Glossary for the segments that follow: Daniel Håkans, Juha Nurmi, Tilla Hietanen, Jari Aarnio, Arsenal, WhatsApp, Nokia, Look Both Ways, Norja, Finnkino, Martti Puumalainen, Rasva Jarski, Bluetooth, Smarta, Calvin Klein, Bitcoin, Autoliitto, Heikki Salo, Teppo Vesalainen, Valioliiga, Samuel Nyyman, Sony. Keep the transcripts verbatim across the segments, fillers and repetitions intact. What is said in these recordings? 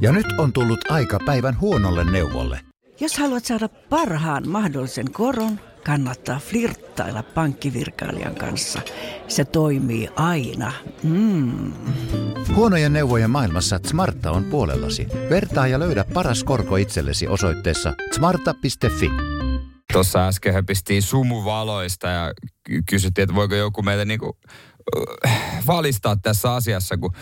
Ja nyt on tullut aika päivän huonolle neuvolle. Jos haluat saada parhaan mahdollisen koron, kannattaa flirttailla pankkivirkailijan kanssa. Se toimii aina. Mm. Huonojen neuvojen maailmassa Smarta on puolellasi. Vertaa ja löydä paras korko itsellesi osoitteessa smarta piste fi. Tuossa äsken höpistiin sumuvaloista ja kysyttiin, että voiko joku meitä niinku valistaa tässä asiassa, kun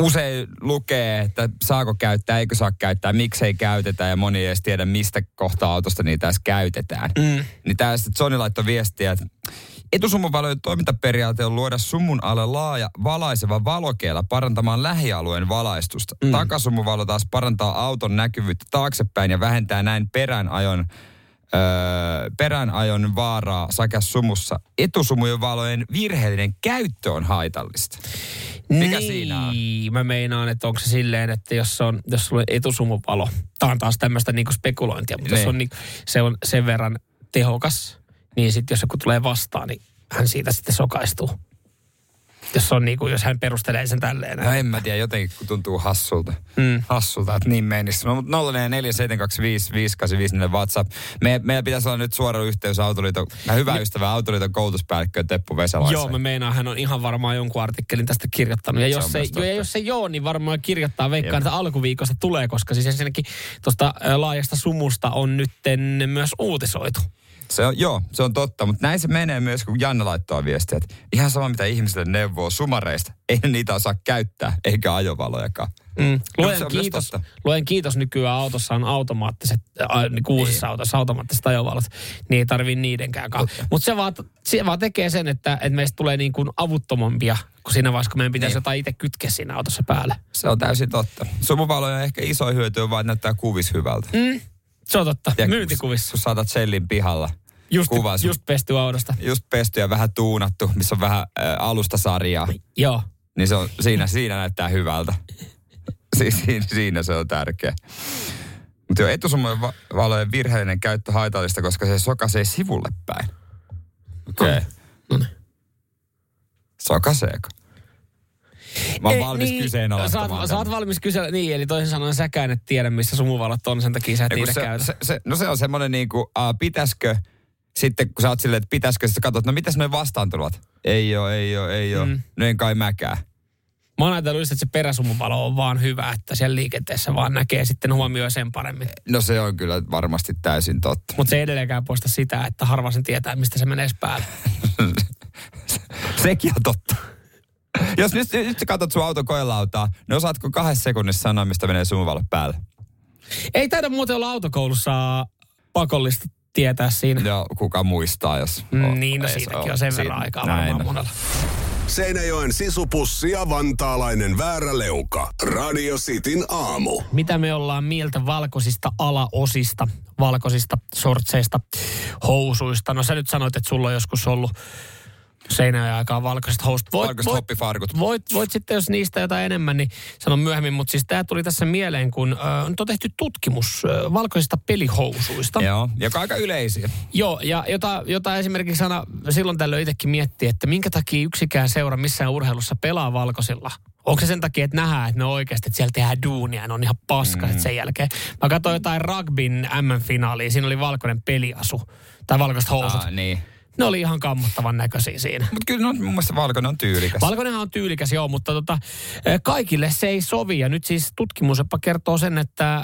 usein lukee, että saako käyttää, eikö saa käyttää, miksei käytetä ja moni ei edes tiedä, mistä kohtaa autosta niitä edes käytetään. Mm. Niin täällä sitten Sony laittoi viestiä, että etusumuvalojen toimintaperiaate on luoda sumun alle laaja valaiseva valokeila parantamaan lähialueen valaistusta. Mm. Takasumuvalo taas parantaa auton näkyvyyttä taaksepäin ja vähentää näin peränajon Öö, peränajon vaaraa sumussa. Etusumujen valojen virheellinen käyttö on haitallista. Mikä niin, siinä on? Mä meinaan, että onko se silleen, että jos, on, jos sulla on etusumuvalo, tää on taas tämmöistä niinku spekulointia, mutta ne. Jos on, niin, se on sen verran tehokas, niin sitten jos joku tulee vastaan, niin hän siitä sitten sokaistuu. Jos, on niinku, jos hän perustelee sen tälleen. No en mä tiedä, jotenkin kun tuntuu hassulta, mm. hassulta että niin menisi. No, mutta nolla neljä neljä seitsemän kaksi viisi viisi kahdeksan viisi WhatsApp. Me, meillä pitäisi olla nyt suora yhteys Autoliiton, hyvä ystävä Autoliiton koulutuspäällikköön Teppo Vesalaisen. Joo, me meinaan, hän on ihan varmaan jonkun artikkelin tästä kirjoittanut. Ja jos se, se, jo, ja jos se joo, niin varmaan kirjoittaa, veikkaan, että alkuviikosta tulee, koska siis ensinnäkin tuosta laajasta sumusta on nyt myös uutisoitu. Se on, joo, se on totta, mutta näin se menee myös, kun Janne laittaa viestiä, että ihan sama mitä ihmisille neuvoo sumareista, ei niitä osaa käyttää, eikä ajovalojakaan. Mm. Luen, no, kiitos, luen kiitos, nykyään autossa on automaattiset, kuusissa autossa automaattiset ajovalot, niin ei tarvii niidenkäänkaan. Okay. Mutta se vaan, se vaan tekee sen, että, että meistä tulee niin kuin avuttomampia, kun siinä vaiheessa, kun meidän pitäisi niin. jotain itse kytkeä siinä autossa päälle. Se on täysin totta. Sumuvaloja on ehkä iso hyöty, on vaan, että näyttää kuvis hyvältä. Mm. Se on totta, ja myyntikuvissa. Kun saatat sellin pihalla. Just, just pesty autosta. Just pesty ja vähän tuunattu, missä on vähän ä, alustasarjaa. Joo. Niin se on, siinä, siinä näyttää hyvältä. Si, siinä, siinä se on tärkeä. Mutta jo etusumujen va- valojen virheellinen käyttö haitallista, koska se sokaisee sivulle päin. Okei. Okay. No niin. Sokaseeko? Mä oon Ei, valmis niin, kyseenalaistamaan. Sä oot valmis kysellä, niin, eli toisin sanoen säkään et tiedä, missä sumuvalot on, sen takia sä et niitä käytä. Se, se, no se on semmoinen niinku, uh, pitäskö, sitten kun sä oot silleen, että pitäskö, sitten katsot, no mitäs noi vastaan tulevat? Ei oo, ei oo, ei oo, mm. no en kai mäkään. Mä oon ajatellut, että se peräsumuvalo on vaan hyvä, että siellä liikenteessä vaan näkee sitten huomioi sen paremmin. No se on kyllä varmasti täysin totta. Mutta se ei edelleenkään poista sitä, että harva sen tietää, mistä se menee päälle. Sekin on totta. Jos nyt, nyt sä katsot sun auton koelautaa, niin osaatko kahdessa sekunnissa sanoa, mistä menee sumuvalo päälle? Ei taida muuten olla autokoulussa pakollista tietää siinä. Joo, kuka muistaa, jos... On, niin, no siitäkin on sen verran siinä, aikaa varmaan monella. Seinäjoen sisupussi ja vantaalainen vääräleuka. Radio Cityn aamu. Mitä me ollaan mieltä valkoisista alaosista, valkoisista sortseista, housuista? No sä nyt sanoit, että sulla on joskus ollut... Seinäjoen aikaan valkoiset host. Voit, valkoiset voit, hoppifarkut. Voit, voit sitten, jos niistä jotain enemmän, niin sanon myöhemmin. Mutta siis tämä tuli tässä mieleen, kun äh, nyt on tehty tutkimus äh, valkoisista pelihousuista. Joo, joka aika yleisiä. Joo, ja jota, jota esimerkiksi aina silloin tällöin itsekin miettii, että minkä takia yksikään seura missään urheilussa pelaa valkoisilla. Onko se sen takia, että nähdään, että ne oikeasti, että siellä tehdään duunia, ne on ihan paskaset mm. sen jälkeen. Mä katsoin jotain rugbyn M M-finaalia, siinä oli valkoinen peliasu tai valkoiset housut. Ah, niin. Ne oli ihan kammottavan näköisiä siinä. Mutta kyllä mun mielestä valkoinen on tyylikäs. Valkoinenhan on tyylikäs, joo, mutta tota, kaikille se ei sovi. Ja nyt siis tutkimus jopa kertoo sen, että ö,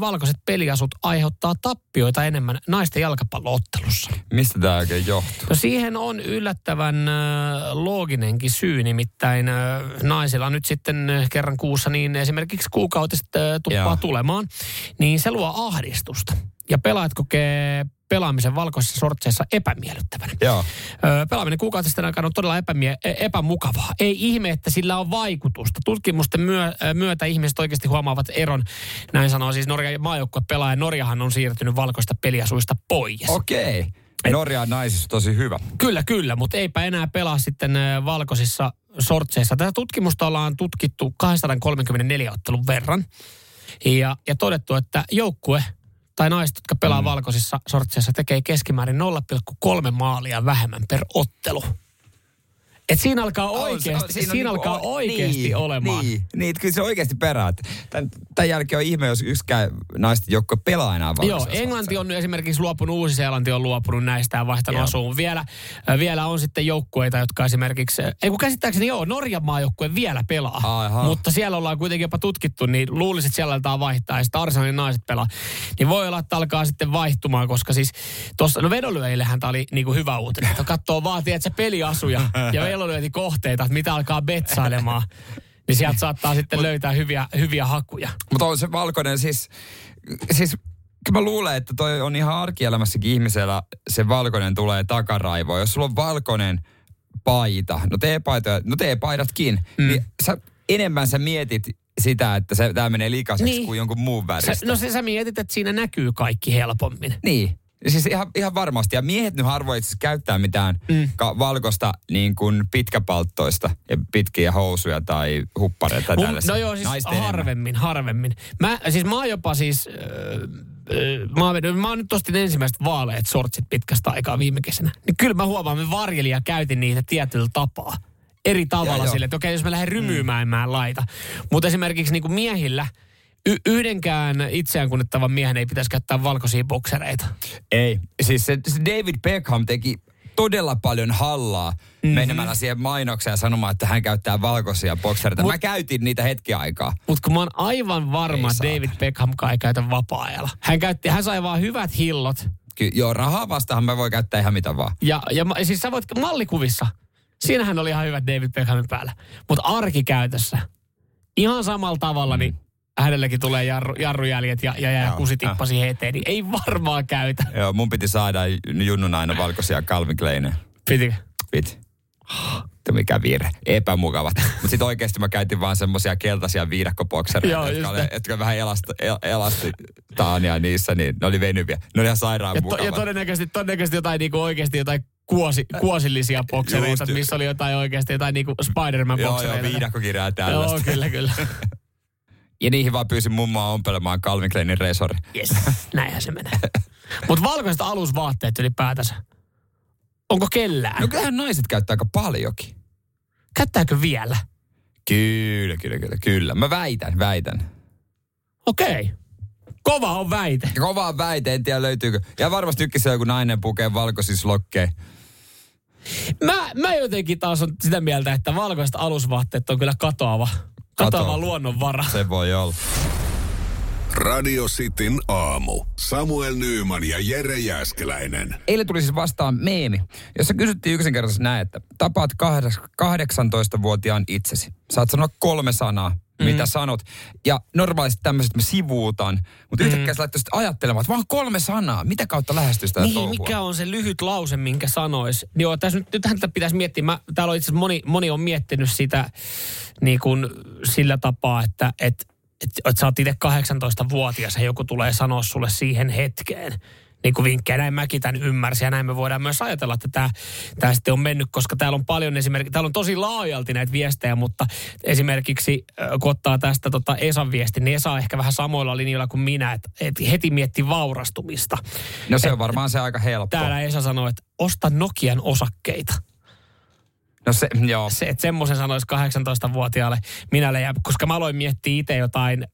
valkoiset peliasut aiheuttaa tappioita enemmän naisten jalkapalloottelussa. Mistä tämä oikein johtuu? No siihen on yllättävän ö, looginenkin syy, nimittäin ö, naisilla nyt sitten ö, kerran kuussa niin esimerkiksi kuukautista ö, tuppaa joo. tulemaan, niin se luo ahdistusta. Ja pelaat kokee pelaamisen valkoisissa sortseissa epämiellyttävänä. Joo. Pelaaminen kuukautisten aikana on todella epämie- epämukavaa. Ei ihme, että sillä on vaikutusta. Tutkimusten myötä ihmiset oikeasti huomaavat eron. Näin sanoo siis Norjan maajoukkue pelaaja. Norjahan on siirtynyt valkoista peliasuista pois. Okei. Okay. Norja on naisissa tosi hyvä. Kyllä, kyllä, mutta eipä enää pelaa sitten valkoisissa sortseissa. Tätä tutkimusta ollaan tutkittu kaksisataakolmekymmentäneljä ottelun verran. Ja, ja todettu, että joukkue... tai naiset, jotka pelaa mm. valkoisissa sortseissa, tekee keskimäärin nolla pilkku kolme maalia vähemmän per ottelu. Et siinä alkaa oikeasti, siinä siinä niinku alkaa oikeasti niin, olemaan. Niin, niin kyllä se oikeasti perää. Tän, tämän jälkeen on ihme, jos yksikään naisten joukko pelaa enää vaan. Joo, Englanti on esimerkiksi luopunut, Uusi-Seelanti on luopunut näistä ja vaihtanut asuun. Vielä, vielä on sitten joukkueita, jotka esimerkiksi, ei kun käsittääkseni joo, Norjan maajoukkue vielä pelaa. Aha. Mutta siellä ollaan kuitenkin jopa tutkittu, niin luulisit, että siellä aletaan vaihtaa ja sitten Arsenalin naiset pelaa. Niin voi olla, että alkaa sitten vaihtumaan, koska siis tuossa, no vedonlyöjillehän tämä oli niinku hyvä uutinen. Katsoo vaatii, että se peliasuja ja velolyöti kohteita, että mitä alkaa betsailemaan, niin sieltä saattaa sitten mut, löytää hyviä, hyviä hakuja. Mutta on se valkoinen, siis, siis mä luulen, että toi on ihan arkielämässäkin ihmisellä, se valkoinen tulee takaraivoon. Jos sulla on valkoinen paita, no teepaitoja, no teepaidatkin, mm. niin sä, enemmän sä mietit sitä, että se, tää menee likaiseksi niin kuin jonkun muun väristä. Sä, no se sä mietit, että siinä näkyy kaikki helpommin. Niin. Siis ihan, ihan varmasti. Ja miehet nyt harvoin itse käyttää mitään mm. ka- valkoista niin kuin pitkäpalttoista ja pitkiä housuja tai huppareita tai tällaisia. No joo, siis naisten harvemmin, enemmän. harvemmin. Mä, siis mä oon jopa siis, öö, mä, oon, mä oon nyt ostin ensimmäiset vaaleet sortsit pitkästä aikaa viime kesänä. Niin kyllä mä huomaan, me varjelin ja käytin niitä tietyllä tapaa. Eri tavalla sille, että okei, jos mä lähden rymyymään, mm. mä en laita. Mutta esimerkiksi niin kuin miehillä Y- yhdenkään itseään kunnettavan miehen ei pitäisi käyttää valkoisia boksereita. Ei. Siis se, se David Beckham teki todella paljon hallaa mm-hmm. menemällä siihen mainokseen ja sanomaan, että hän käyttää valkoisia boksereita. Mut, mä käytin niitä hetki aikaa. Mutta kun mä oon aivan varma, että David Beckhamkaan ei käytä vapaa-ajalla. Hän, käytti, hän sai vaan hyvät hillot. Ky- joo, rahaa vastahan mä voi käyttää ihan mitä vaan. Ja, ja siis sä voit mallikuvissa. Siinähän oli ihan hyvät David Beckhamin päällä. Mutta arkikäytössä ihan samalla tavalla, mm. niin hänelläkin tulee jarru, jarrujäljet ja, ja, ja kusitippa siihen eteen, niin ei varmaan käytä. Joo, mun piti saada junnun aina valkoisia Calvin Klein. Pitikö? Piti. Mikä virhe. Epämukavat. Mutta sitten oikeasti mä käytin vaan semmoisia keltaisia viidakkoboksereita, jotka vähän elastitaania niissä, niin ne oli venyviä. Ne oli ihan sairaan mukavat. Ja todennäköisesti, todennäköisesti jotain niinku oikeasti jotain kuosi, kuosillisia boksereita, missä oli jotain oikeasti jotain niinku Spider-man boksereita. Joo, joo, viidakkokirjaa tällaista. Joo, kyllä, kyllä. Ja niihin vaan pyysin mummaa ompelemaan Calvin Kleinin resori. Jes, näinhän se menee. Mutta valkoiset alusvaatteet ylipäätänsä. Onko kellään? No kyllähän naiset käyttää aika paljonkin. Käyttääkö vielä? Kyllä, kyllä, kyllä. kyllä. Mä väitän, väitän. Okei. Okay. Kova on väite. Kova on väite, en tiedä löytyykö. Ja varmasti ykkäs joku nainen pukee valkoisia slokkeja. Mä, mä jotenkin taas on sitä mieltä, että valkoiset alusvaatteet on kyllä katoava. Katoava luonnonvara. Se voi olla. Radio Cityn aamu. Samuel Nyyman ja Jere Jääskeläinen. Eilen tuli siis vastaan meemi, jossa kysyttiin yksinkertaisesti näin, että tapaat kahdeksantoistavuotiaan itsesi. Saat sanoa kolme sanaa, mm-hmm. mitä sanot. Ja normaalisti tämmöiset mä sivuutan, mutta mm-hmm. yhtäkkiä sä laittaisit ajattelemaan, että vaan kolme sanaa. Mitä kautta lähestystä niin, touhua? Mikä on se lyhyt lause, minkä sanois? Joo, tässä nyt, nythän tätä pitäisi miettiä. Mä, täällä on itse asiassa moni, moni on miettinyt sitä niin kuin sillä tapaa, että et, et, et sä oot itse kahdeksantoistavuotias ja joku tulee sanoa sulle siihen hetkeen. Niin kuin vinkkejä, näin mäkin tämän ymmärsin ja näin me voidaan myös ajatella, että tämä, tämä sitten on mennyt, koska täällä on paljon esimerkiksi, täällä on tosi laajalti näitä viestejä, mutta esimerkiksi kun ottaa tästä tota Esan viestin, niin Esa on ehkä vähän samoilla linjoilla kuin minä, että et heti mietti vaurastumista. No se on et, varmaan se aika helppo. Täällä Esa sanoo, että osta Nokian osakkeita. No se, joo. Se, että semmoisen sanoisi kahdeksantoistavuotiaalle minälle, ja koska mä aloin miettiä itse jotain,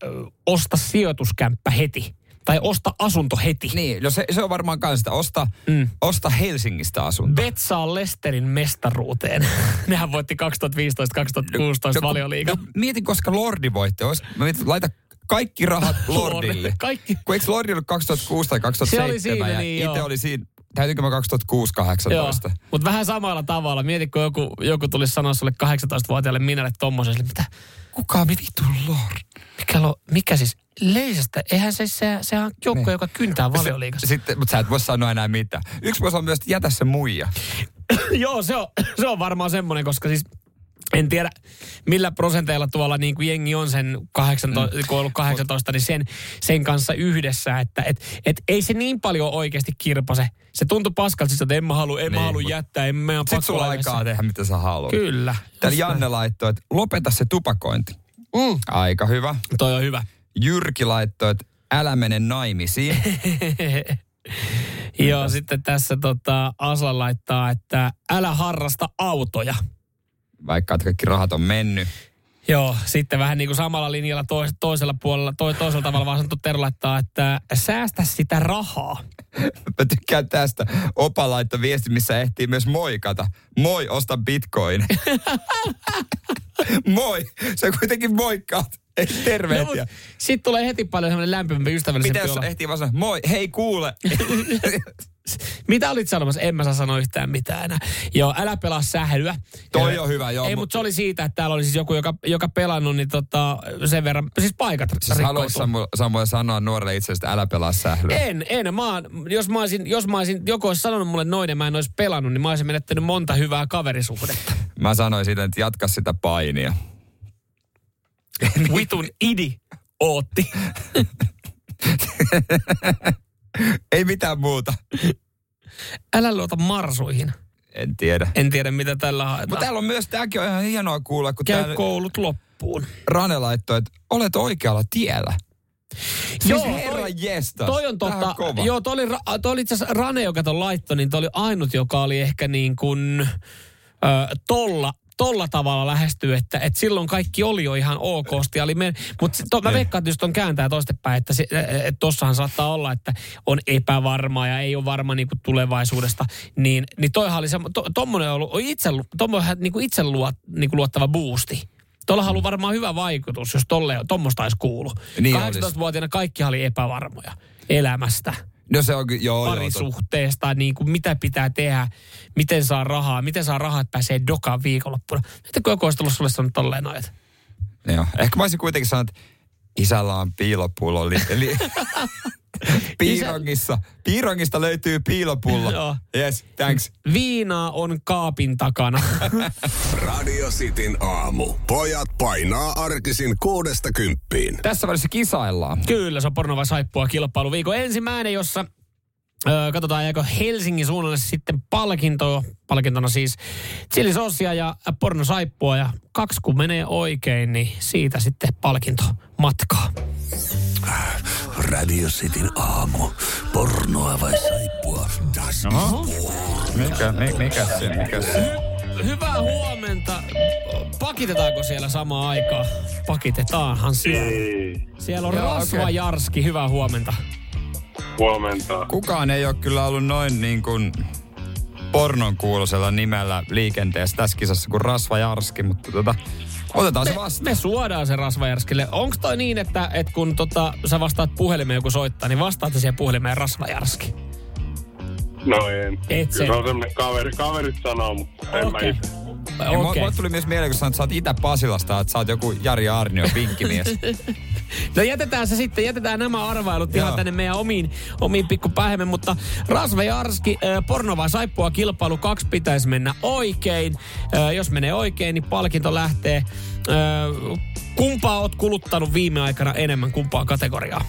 osta sijoituskämppä heti. Tai osta asunto heti. Niin, no se, se on varmaan kans sitä. Osta, mm. osta Helsingistä asunto. Betsaa Leicesterin mestaruuteen. Nehän voitti kaksituhattaviisitoista kaksituhattakuusitoista no, Valioliiga. No, mietin, koska Lordi voitte. Ois, mä mietin, laita kaikki rahat Lordille. Kaikki. Kun eikö Lordi ollut kaksituhattakuusi tai kaksituhattaseitsemän? Se oli siinä, niin joo. Itse oli siinä. Täytyykö mä kaksituhattakuusi kahdeksantoista? Mutta vähän samalla tavalla. Mietin, kun joku, joku tulisi sanoa sulle kahdeksantoistavuotiaalle minälle tommoselle. Mitä? Kuka meni tuon Lordi? Mikä, lo, mikä siis? Leisestä. Eihän se, se, se on joukko, joka kyntää Valioliigassa. Sitten, mutta sä et voi sanoa enää mitään. Yksi voi sanoa myös, että jätä se muija. Joo, se on, se on varmaan semmoinen, koska siis en tiedä millä prosenteilla tuolla niin kuin jengi on sen kahdeksantoista, mm. kun on ollut kahdeksantoista, niin sen, sen kanssa yhdessä, että et, et ei se niin paljon oikeasti kirpase. Se tuntui paskalta, että en mä halua, en niin, mä halua jättää, en mä ole pakko. Sitten sulla aikaa tehdä, mitä sä haluat. Kyllä. Täällä Janne laittoi, että lopeta se tupakointi. Mm. Aika hyvä. Toi on hyvä. Jyrki laittoi, että älä mene naimisiin. Joo, sitten tässä tota, Asla laittaa, että älä harrasta autoja. vaikka että kaikki rahat on mennyt. Joo, sitten vähän niin kuin samalla linjalla tois, toisella puolella, toi, toisella tavalla vaan sanottu Tero laittaa, että säästä sitä rahaa. Mä tykkään tästä. Opa laittoi viesti, missä ehtii myös moikata. Moi, osta bitcoin. Moi, sä kuitenkin moikkaat. Ei, tervehtiä. No, sitten tulee heti paljon semmoinen lämpimämpi ystävällisempi olla. Mitä jos ehtii vaan sanoa, moi, hei kuule. Mitä olit sanomassa? En mä saa sanoa yhtään mitään enää. Joo, älä pelaa sählyä. Toi on hyvä, joo. Ei, mutta mut se oli siitä, että täällä oli siis joku, joka, joka pelannut, niin tota, sen verran, siis paikat siis rikkoutuu. Haluaisi Samuel, Samuel sanoa nuorelle itsestä, että älä pelaa sählyä? En, en. Mä oon, jos mä olisin, jos mä olisin, joku olisi sanonut mulle noin ja mä en olisi pelannut, niin mä olisin menettänyt monta hyvää kaverisuhdetta. Mä sanoin siitä, että jatka sitä painia. Vitun idiootti. Ei mitään muuta. Älä luota marsuihin. En tiedä. En tiedä, mitä tällä haetaan. Mutta täällä on myös, tämäkin on ihan hienoa kuulla. Kun käy täällä koulut loppuun. Rane laittoi, että olet oikealla tiellä. Joo, siis herra jestas. Toi on totta. Joo, toi oli, toi oli itse asiassa Rane, joka ton laittoi, niin toi oli ainut, joka oli ehkä niin kuin äh, tolla. tolla tavalla lähestyy, että, että silloin kaikki oli jo ihan okosti. Mutta mä veikkaan, että jos ton kääntää toistepäin, että et tossahan saattaa olla, että on epävarmaa ja ei ole varma niin kuin tulevaisuudesta. Niin, niin toihan oli tommonen to, ollut itse, niin kuin itse luot, niin kuin luottava boosti. Tuolla on ollut varmaan hyvä vaikutus, jos tommoista olisi kuulu. Niin kahdeksantoistavuotiaana kaikki oli epävarmoja elämästä. No se on, joo, parisuhteesta, joo, niin kuin mitä pitää tehdä, miten saa rahaa, miten saa rahaa, että pääsee dokaan viikonloppuna. Mietin, kun joku olisi tullut sulle sanonut tolleen ajat. Joo, ehkä mä olisin kuitenkin sanonut, että isällä on piilopullo. Eli piirongissa, piirongista löytyy piilopullo. Joo. Yes, thanks. Viinaa on kaapin takana. Radio Cityn aamu. Pojat painaa arkisin kuudesta kymppiin. Tässä välissä kisaillaan. Kyllä, se on porno vai saippua -kilpailu viikon ensimmäinen, jossa ö, katsotaan, jääkö Helsingin suunnalle sitten palkintoa. Palkintona siis chilisosia ja porno saippua. Ja kaksi kun menee oikein, niin siitä sitten palkinto matkaa. Radio Cityn aamu. Pornoa vai saippua? No. Mikä, mi, mikä se, mikä se? Hy, hyvää huomenta. Pakitetaanko siellä samaan aikaan? Pakitetaanhan siellä. Siellä on Rasva okay. Jarski, hyvää huomenta. Huomenta. Kukaan ei ole kyllä ollut noin niin kuin pornon kuuloisella nimellä liikenteessä tässä kisassa kuin Rasva Jarski, mutta tota otetaan me, se vastaan. Me suodaan se Rasva Järskille. Onko toi niin, että et kun tota, sä vastaat puhelimeen, joku soittaa, niin vastaat siihen puhelimeen Rasva Järski? No en. Et se on semmonen kaveri, kaverit sanoo, mutta en okay. mä itse. Okay. Mua, mua tuli myös mieleen, kun sanoit, että sä oot Itä-Pasilasta, että sä oot joku Jari Aarnio pinkkimies. No jätetään se sitten, jätetään nämä arvailut ihan tänne meidän omiin, omiin pikkupäihemme, mutta Rasva Jarski, äh, porno vai saippua -kilpailu, kaksi pitäisi mennä oikein. Äh, jos menee oikein, niin palkinto lähtee. Äh, kumpaa oot kuluttanut viime aikana enemmän, kumpaa kategoriaa?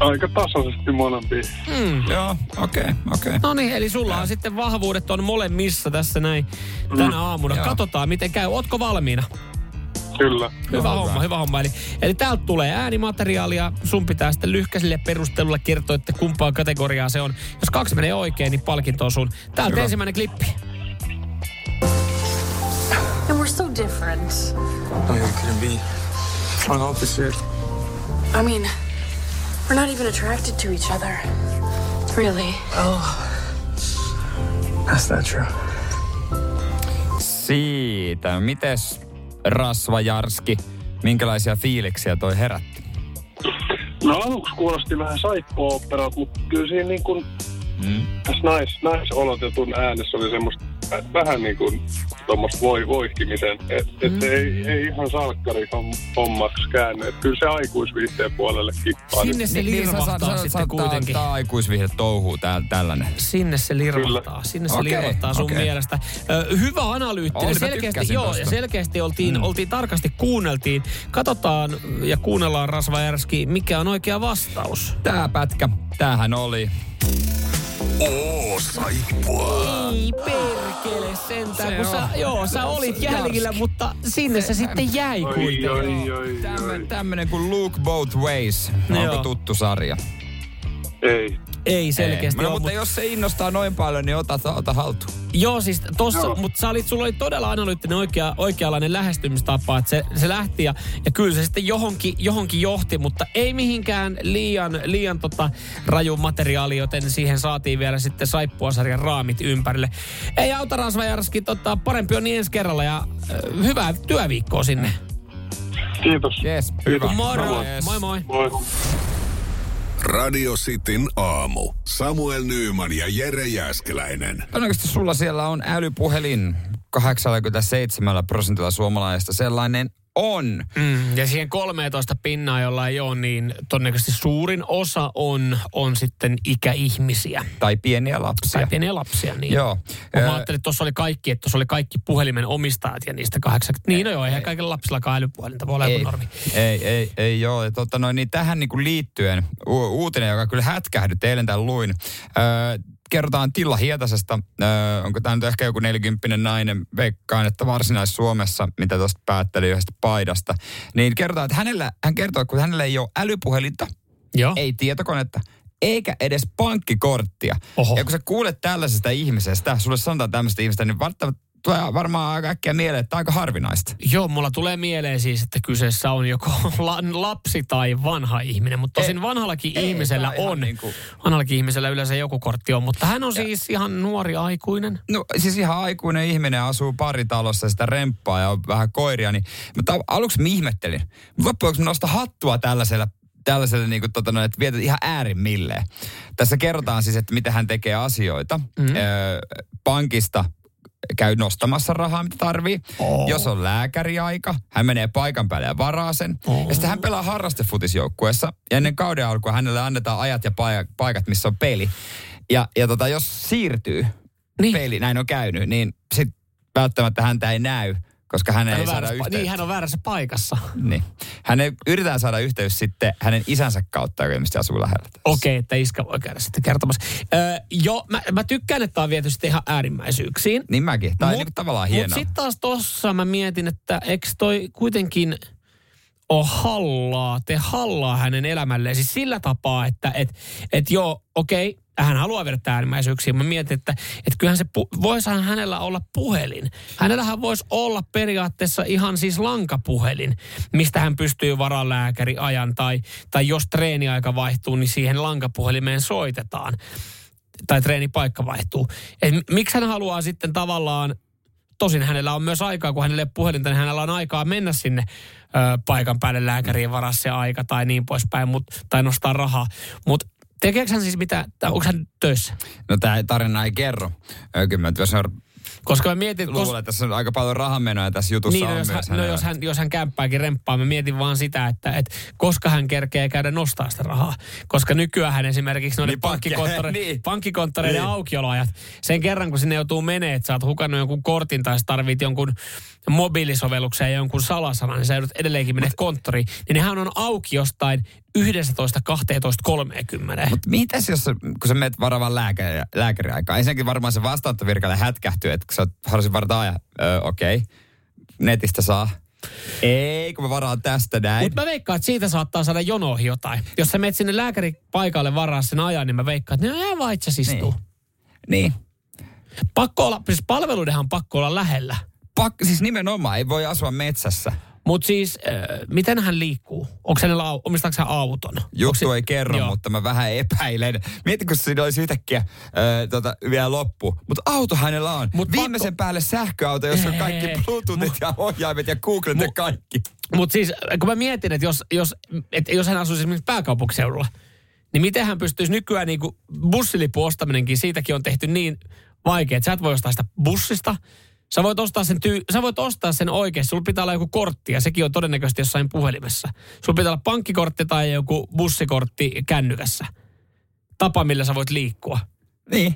Aika tasaisesti molempiin. Mm. Joo, okei, okay, okei. Okay. No niin, eli sulla on ja. sitten vahvuudet on molemmissa tässä näin tänä aamuna. Mm. Katsotaan, miten käy. Ootko valmiina? Kyllä. Hyvä no, homma, hyvä, hyvä homma. Eli, eli täältä tulee äänimateriaalia. Sun pitää sitten lyhkäisille perustelulla kertoa, että kumpaa kategoriaa se on. Jos kaksi menee oikein, niin palkinto on sun. Täältä hyvä. Ensimmäinen klippi. And we're so different. No, you couldn't be an officer. I mean, we're not even attracted to each other. Really. Oh, that's not true. Siitä. Mites Rasva Jarski, minkälaisia fiiliksiä toi herätti? No aluksi kuulosti vähän saippuaopperat, mutta kyllä siinä niin kuin mm. tässä nais, naisolotetun äänessä oli semmoista vähän niin kuin tuommoista voi, voihkimisen, että et mm. ei, ei ihan salkkari hommaksi käänne. Että kyllä se aikuisviihteen puolelle kippaa. Sinne se lirvahtaa sitten kuitenkin. Tämä aikuisviihde touhuu tällainen. Sinne se lirvahtaa. Sinne se lirvahtaa sun mielestä. Hyvä analyyttinen. Selkeästi, joo, ja selkeästi oltiin, oltiin tarkasti kuunneltiin. Katsotaan ja kuunnellaan Rasva Järski, mikä on oikea vastaus. Tää pätkä, tämähän oli. Oo, saippua. Ei perkele sentään, se kun sä, joo, sä olit jäljillä, mutta sinne se, se sitten jäi kuitenkin. Tämmönen kuin Look Both Ways. No, onko tuttu sarja? Ei. Ei selkeästi ei. No, ole. Mutta mut... jos se innostaa noin paljon, niin ota, ota haltuun. Joo, siis tossa, no. mutta sulla oli todella analyyttinen oikea, oikeanlainen lähestymistapa, että se, se lähti ja, ja kyllä se sitten johonkin, johonkin johti, mutta ei mihinkään liian, liian tota, raju materiaali, joten siihen saatiin vielä sitten saippuasarjan raamit ympärille. Ei auta, Rasvajarski, tota, parempi on niin ensi kerralla ja äh, hyvää työviikkoa sinne. Kiitos. Yes, hyvä. Moro. Moro. Yes. Moi moi. Moi. Radio Cityn aamu. Samuel Nyyman ja Jere Jääskeläinen. Todennäköisesti sulla siellä on älypuhelin. kahdeksankymmentäseitsemän prosentilla suomalaisista sellainen on. Mm, ja siihen kolmetoista pinnaa, jolla ei ole, niin todennäköisesti suurin osa on, on sitten ikäihmisiä. Tai pieniä lapsia. Tai pieniä lapsia, niin. Joo. Mä öö... ajattelin, että tuossa oli kaikki, että tuossa oli kaikki puhelimen omistajat ja niistä kahdeksankymmentä. Niin, no joo, eihän kaikilla lapsillakaan älypuhelinta voi olla joku normi. Ei, ei, ei joo. Ja totta noin, niin tähän niin kuin liittyen u- uutinen, joka kyllä hätkähdy, eilen tämän luin. Öö, Kerrotaan Tilla Hietasesta, öö, onko tämä nyt ehkä joku neljäkymppinen nainen, veikkaan, että Varsinais-Suomessa, mitä tuosta päätteli yhdestä paidasta, niin kerrotaan, että hänellä, hän kertoo, että kun hänellä ei ole älypuhelinta, joo, ei tietokonetta, eikä edes pankkikorttia. Oho. Ja kun sä kuulet tällaisesta ihmisestä, sulle sanotaan tämmöistä ihmistä, niin välttämättä tulee varmaan aika äkkiä mieleen, että aika harvinaista. Joo, mulla tulee mieleen siis, että kyseessä on joko lapsi tai vanha ihminen, mutta tosin ei, vanhallakin ei, ihmisellä on. Niin kuin... Vanhallakin ihmisellä yleensä joku kortti on, mutta hän on ja... siis ihan nuori aikuinen. No siis ihan aikuinen ihminen, asuu paritalossa, sitä remppaa ja on vähän koiria, niin mutta aluksi mä ihmettelin. Loppujen mä nostan hattua tällaisella Tällaiselle, niin kuin, tota, no, että vietät ihan äärimmilleen. Tässä kerrotaan siis, että mitä hän tekee asioita. Mm-hmm. Öö, pankista käy nostamassa rahaa, mitä tarvii. Oh. Jos on lääkäriaika, hän menee paikan päälle ja varaa sen. Oh. Ja sitten hän pelaa harrastefutisjoukkuessa. Ja ennen kauden alkua hänelle annetaan ajat ja paikat, missä on peli. Ja, ja tota, jos siirtyy niin peli, näin on käynyt, niin sitten välttämättä häntä ei näy. Koska hän ei saada yhteyttä. Niin, hän on väärässä paikassa. Niin. Hän yritetään saada yhteys sitten hänen isänsä kautta, joka ilmeisesti asuu lähellä. Okei, okay, että iskä voi käydä sitten kertomassa. Öö, joo, mä, mä tykkään, että tämä on viety sitten ihan äärimmäisyyksiin. Niin mäkin. Tämä on niin tavallaan hienoa. Mutta sitten taas tossa mä mietin, että eikö toi kuitenkin ole hallaa, te hallaa hänen elämälleen. Siis sillä tapaa, että et, et joo, okei. Okay, hän haluaa viedä äärimmäisyyksiä. Mä mietin, että, että kyllähän se pu- voisihan hänellä olla puhelin. Hänellähän voisi olla periaatteessa ihan siis lankapuhelin, mistä hän pystyy varaan lääkäriajan tai, tai jos treeniaika vaihtuu, niin siihen lankapuhelimeen soitetaan. Tai treenipaikka vaihtuu. Et miksi hän haluaa sitten tavallaan, tosin hänellä on myös aikaa, kun hänellä ei ole puhelinta, niin hänellä on aikaa mennä sinne ö, paikan päälle lääkäriin varaa se aika tai niin poispäin, mut, tai nostaa rahaa. Mutta tekeekö hän siis mitä? Onko hän töissä? No tämä tarina ei kerro. Kymmenen. Koska mä mietin... Luulen, että tässä on aika paljon rahamenoja tässä jutussa niin, on jos myös. Hän, no jos hän, jos hän kämppääkin remppaa, mä mietin vaan sitä, että et, koska hän kerkee käydä nostaa sitä rahaa. Koska nykyään hän esimerkiksi noiden niin pankkikonttoreiden niin. pankkikonttoreiden niin. aukioloajat. Sen kerran, kun sinne joutuu menee, että sä oot hukannut jonkun kortin tai sä tarvit jonkun mobiilisovelluksen ja jonkun salasanan, niin sä joudut edelleenkin mennä konttoriin. Niin nehän on auki jostain yksitoista, kaksitoista, kolmekymmentä. Mutta mitäs jos, kun sä menet varavaan lääkäri, lääkäriaikaan? Ensinnäkin varmaan se vastaanottovirkalle hätkähtyy, että kun sä haluaisit varata ajan, öö, okei, okay. netistä saa. Ei, kun mä varaan tästä näin. Mutta mä veikkaan, että siitä saattaa saada jonoihin jotain. Jos sä menet sinne lääkäripaikalle varaa sen ajan, niin mä veikkaan, että ne vaan itse asiassa istuu. Niin. Pakko olla, siis palveluidenhan on pakko olla lähellä. Pakko, siis nimenomaan, ei voi asua metsässä. Mutta siis, äh, miten hän liikkuu? Onko hänellä, omistaako hän auton? Juttu ei kerro, joo, mutta mä vähän epäilen. Mietin, kun siinä olisi yhtäkkiä äh, tota, vielä loppu. Mutta auto hänellä on. Mut viimeisen pakko... päälle sähköauto, jossa on kaikki Bluetoothit mu- ja ohjaimet ja Googlet mu- ja kaikki. Mutta siis, kun mä mietin, että jos, jos, et jos hän asuisi esimerkiksi pääkaupunkiseudulla, niin miten hän pystyisi nykyään, niin kuin bussilipun ostaminenkin, siitäkin on tehty niin vaikea, että sä et voi ostaa sitä bussista. Sä voit ostaa sen, tyy- sä voit ostaa sen oikeasti. Sulla pitää olla joku kortti ja sekin on todennäköisesti jossain puhelimessa. Sulla pitää olla pankkikortti tai joku bussikortti kännykässä. Tapa, millä sä voit liikkua. Niin.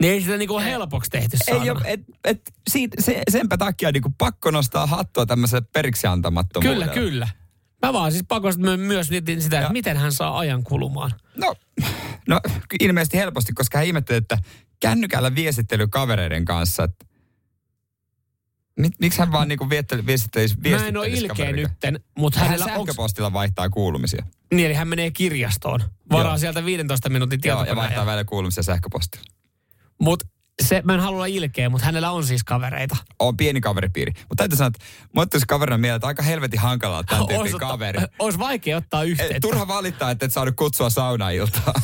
Niin ei sitä niinku helpoksi tehty saada. Ei, jo, et, et, siit, se, senpä takia niinku pakko nostaa hattua tämmöiselle periksi antamattomuudelle. Kyllä, kyllä. Mä vaan siis pakosti myös mietin sitä, että ja. miten hän saa ajan kulumaan. No, no ilmeisesti helposti, koska hän ihmetteli, että kännykällä viestittely kavereiden kanssa, että miksi hän vaan niinku viestittelisi viestittelisi kaverille? Mä en ole ilkeä nytten, mutta hänellä on... Hän sähköpostilla vaihtaa kuulumisia. Niin, eli hän menee kirjastoon. Varaa joo. sieltä viidentoista minuutin tietokoneen. Ja vaihtaa välillä kuulumisia sähköpostia. Mut se, mä en halua olla ilkeä, mutta hänellä on siis kavereita. On pieni kaveripiiri. Mutta täytyy sanoa, että mä tulisi kaverina mieleen, että aika helvetin hankalaa tämän tyypin otta, kaveri. Olisi vaikea ottaa yhteyttä. Turha valittaa, että et saanut kutsua saunailtaan.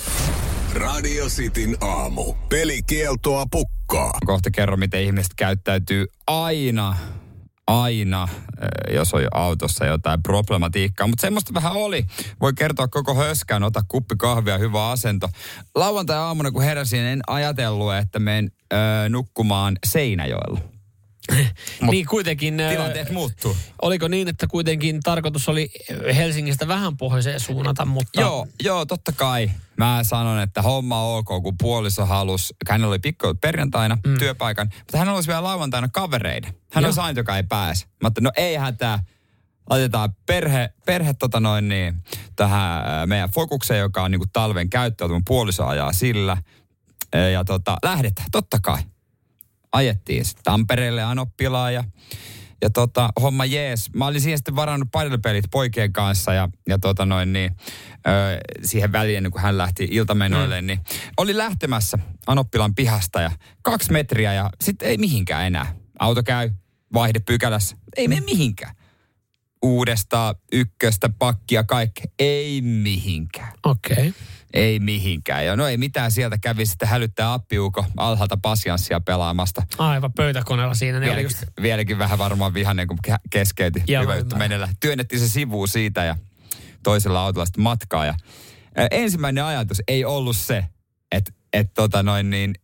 Radio Cityn aamu. Pelikieltoa pukkaa. Kohta kerron, miten ihmiset käyttäytyy aina, aina, jos on jo autossa jotain problematiikkaa. Mutta semmoista vähän oli. Voi kertoa koko höskään, ota kuppi kahvia, hyvä asento. Lauantai-aamuna, kun heräsin, en ajatellut, että menen öö, nukkumaan Seinäjoella. Niin kuitenkin... Tilanteet muuttuu. Oliko niin, että kuitenkin tarkoitus oli Helsingistä vähän pohjoiseen suunnata, mutta... Joo, joo, totta kai. Mä sanon, että homma on ok, kun puoliso halusi... Hänellä oli pikku perjantaina mm. työpaikan, mutta hän halusi vielä lauantaina kavereiden. Hän on sain, joka ei pääse. Mä ajattelin, no ei hätää. Laitetaan perhe, perhe tota noin niin, tähän meidän fokukseen, joka on niin kuin talven käyttäytyminen. Puoliso ajaa sillä. Ja tota, lähdetään, totta kai. Ajettiin sitten Tampereelle Anoppilaa ja, ja tota, homma jees. Mä olin siihen sitten varannut padelpelit poikien kanssa ja, ja tota noin niin, ö, siihen väliin, kun hän lähti iltamenoille, mm. niin oli lähtemässä Anoppilan pihasta ja kaksi metriä ja sitten ei mihinkään enää. Auto käy, vaihde pykälässä, ei mene mihinkään. Uudestaan, ykköstä, pakkia, kaikki, ei mihinkään. Okei. Okay. Ei mihinkään. Ja no ei mitään, sieltä kävi sitten hälyttää appiuko alhaalta pasianssia pelaamasta. Aivan pöytäkoneella siinä. Vieläkin, vieläkin vähän varmaan vihainen, kun keskeytyi. Joo, hyvä juttu menellä. Työnnettiin se sivuun siitä ja toisella autolla sitten matkaa. Ja ensimmäinen ajatus ei ollut se, että et tota noin niin,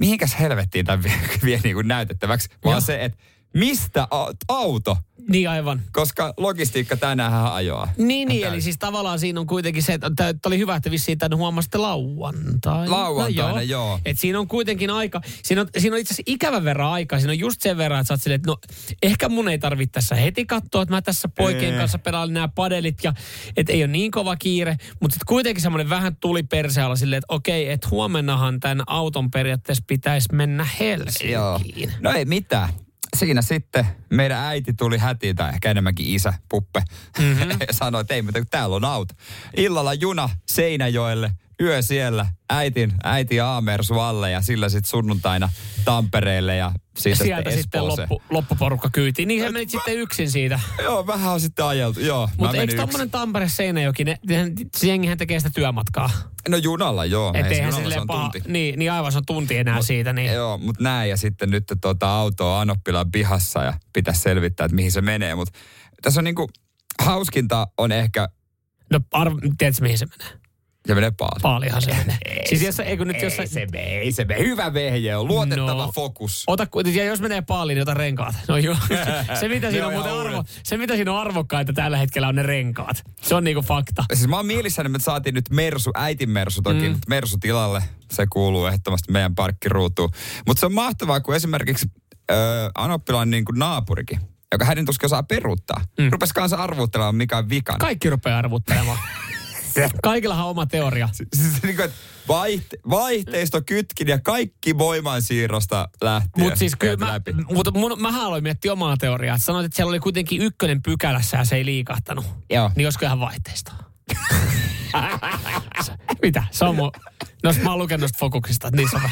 mihinkäs helvettiin tämän vie, vie niin kuin näytettäväksi, vaan joo. se, että mistä auto? Niin aivan. Koska logistiikka tänään ajoaa. Niin, niin eli siis tavallaan siinä on kuitenkin se, että oli hyvä, että vissiin tämän huomasitte lauantaina. Lauantaina, no, joo. joo. Että siinä on kuitenkin aika, siinä on, siinä on itse asiassa ikävän verran aikaa. Siinä on just sen verran, että sä oot silleen, että no ehkä mun ei tarvitse tässä heti katsoa, että mä tässä poikien kanssa pelaan nämä padelit ja että ei ole niin kova kiire. Mutta sitten kuitenkin semmoinen vähän tuli persealla silleen, että okei, että huomennahan tämän auton periaatteessa pitäisi mennä Helsinkiin. Joo. No ei mitään. Siinä sitten meidän äiti tuli hätiin, tai ehkä enemmänkin isä, puppe, mm-hmm. ja sanoi, että ei mitään, täällä on auto. Illalla juna Seinäjoelle, yö siellä, äitin, äiti Aamersvalle ja sillä sitten sunnuntaina Tampereelle ja siitä sieltä sitten loppu, loppuporukka kyytiin. Niin sä menit mä, sitten yksin siitä. Joo, vähän on sitten ajeltu, joo. Mutta eikö tommonen Tampere-Seinäjoki, jengihän tekee sitä työmatkaa? No junalla, joo. Että eihän silleen paha, niin, niin aivan se on tunti enää mut, siitä. Niin. Joo, mutta näin ja sitten nyt tuota auto on Anoppilan pihassa ja pitäisi selvittää, että mihin se menee. Mutta tässä on niinku, hauskinta on ehkä... No arv, tiedätkö mihin se menee? Se menee paali. Paalihan se menee. Ei, siis jossa, ei, nyt ei jossain... se mene, ei se mene. Hyvä vehje on, luotettava no, fokus. Ota, ja jos menee paaliin, niin ota renkaat. No joo, se mitä siinä on muuten arvo, se mitä siinä on arvokkaita tällä hetkellä on ne renkaat. Se on niinku fakta. Siis mä oon mielissäni, että saatiin nyt Mersu, äitin Mersu toki, mm. Mersu tilalle. Se kuuluu ehdottomasti meidän parkkiruutuun. Mutta se on mahtavaa, kun esimerkiksi äh, Anoppilan niin kuin naapurikin, joka hänen tuskin osaa peruuttaa, mm. rupesi kanssa arvuuttelemaan, mikä on vikana. Kaikki rupeaa arvuuttelemaan. Kaikillahan on oma teoria. Siis niin kuin, vaihte, vaihteisto kytkin ja kaikki voimansiirrosta lähtien. Mutta siis kyllä mä, mut mun, mähän aloin miettiä omaa teoriaa. Sanoit, että siellä oli kuitenkin ykkönen pykälässä ja se ei liikahtanut. Joo. Niin josköhän vaihteistoa. Mitä? Se on mun... No mä oon lukenut fokuksista, että niissä on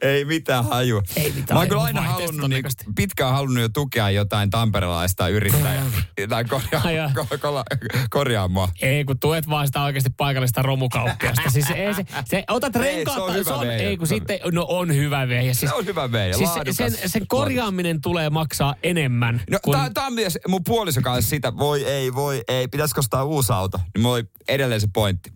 ei mitään haju. Ei mitään. Mä oon kyllä aina halunnut, niin, pitkään halunnut jo tukea jotain tamperelaista yrittäjää. Tai korjaa, korjaa, korjaa mua. Ei, kun tuet vaan sitä oikeasti paikallista romukauppiasta. Siis ei se, se otat renkaat. Ei, se on hyvä vehjä. Ei, kun sitten, no on hyvä vehjä. Siis, se on hyvä vehjä, siis sen, sen korjaaminen laadukas. Tulee maksaa enemmän. No kun... tää, tää on myös mun puoliso kanssa sitä, voi ei, voi ei, pitäisikö ostaa uusi auto? Niin voi edelleen se pointti.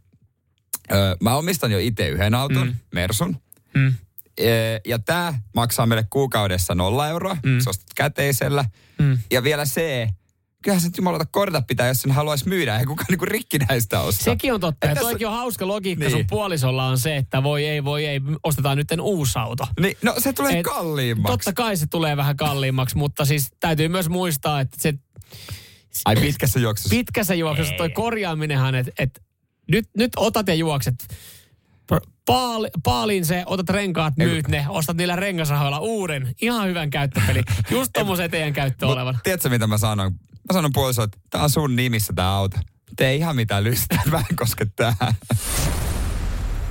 Öö, mä omistan jo itse yhden auton, mm. Mersun. Mm. Öö, ja tää maksaa meille kuukaudessa nolla euroa, mm. se ostat käteisellä. Mm. Ja vielä se, kyllähän se nyt jumalauta korta pitää, jos sen haluaisi myydä. Ei kukaan niinku rikkinäistä osta. Sekin on totta. Ja tässä... toikin on hauska logiikka niin. Sun puolisolla on se, että voi ei, voi ei, ostetaan nytten uusi auto. Niin, no se tulee Et, kalliimmaksi. Totta kai se tulee vähän kalliimmaksi, mutta siis täytyy myös muistaa, että se... Ai pitkässä juoksussa. Pitkässä juoksussa toi korjaaminenhan, että... Et, Nyt, nyt otat ja juokset. Paali, paaliin se, otat renkaat, myyt ne, ostat niillä rengasrahoilla uuden, ihan hyvän käyttöpeli. Just tommoisen teidän käyttö olevan. Tiedätkö mitä mä sanon? Mä sanon puolisolle, että tää on sun nimissä tää auto. tee ihan mitä lystää, vähän koskettaa.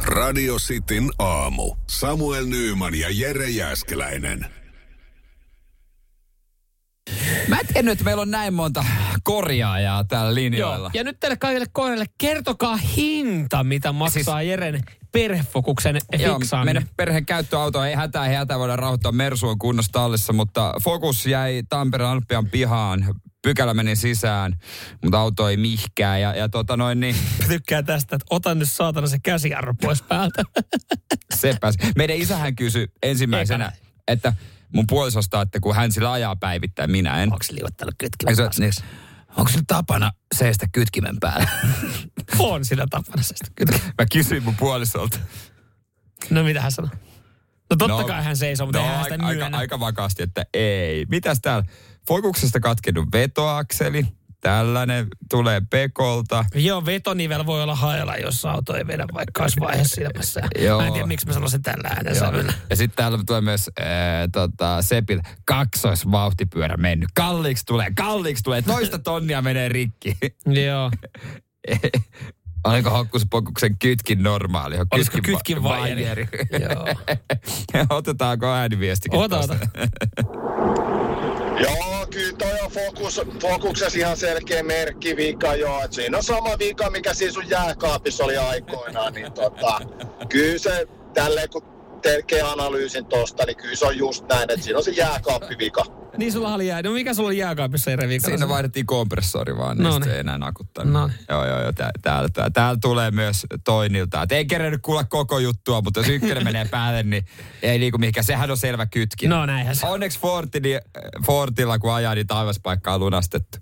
Radio Cityn aamu. Samuel Nyyman ja Jere Jääskeläinen. Mä en tiedä, että meillä on näin monta korjaajaa täällä linjoilla. Joo. Ja nyt teille kaikille koneille kertokaa hinta, mitä maksaa siis Jeren perhefokuksen fiksaaminen. Meidän perheen käyttöautoa ei hätää, ei hätää voida rauhoittaa Mersuun kunnossa tallissa, mutta Fokus jäi Tampereen Alppian pihaan. Pykälä meni sisään, mutta auto ei mihkää ja, ja tota noin niin. Tykkää tästä, että ota nyt saatana se käsijarru pois päältä. Sepäs. Meidän isähän kysyi ensimmäisenä, Eikä. että mun puolisosta, että kun hän sillä ajaa päivittäin, minä en. Onko se liuottanut kytkimen päässä? Onko sillä tapana seistä kytkimen päällä? On sillä tapana seistä kytkimen. Mä kysyin mun puolisolta. No mitä hän sanoi? No totta no, kai hän seisoo, mutta no, eihän sitä aika, aika, aika vakaasti, että ei. Mitäs täällä? Fokuksesta katkennut vetoakseli. Tällainen tulee Pekolta. Joo, vetonivel voi olla haella, jos auto ei vedä, vaikka olisi vaiheessa silmässä. Joo. Mä en tiedä, miksi mä sanoisin tällä äänensävyllä. Ja sitten täällä tulee myös äh, tota, Sepil. Kaksoisvauhtipyörä mennyt. Kalliiksi tulee, kalliiksi tulee. Toista tonnia menee rikki. Joo. Oliko hokkuspokuksen kytkin normaali? Olisiko kytkin vaineri? Joo. Otetaanko ääniviestikin tästä? Joo, kyllä toi on fokus, fokuksessa ihan selkeä merkki vika, joo. Et siinä on sama vika, mikä siinä sun jääkaapissa oli aikoinaan. Niin tota, kyllä se, tälleen kun tekee analyysin tosta, niin kyllä se on just näin, että siinä on se jääkaappivika. Niin sulla oli jää. No mikä sulla oli jääkaapissa eri vika? Siinä vaihdettiin kompressori vaan, niin se ei enää nakuttanut. Noniin. Joo, joo, joo. Täällä, täällä, täällä, täällä tulee myös Toinilta. Et ei kerennyt kuulla koko juttua, mutta jos ykkönen menee päälle, niin ei liiku mihinkään. Sehän on selvä kytkin. No näinhän se. Onneksi Fortini, Fortilla, kun ajaa, niin taivaspaikka on lunastettu.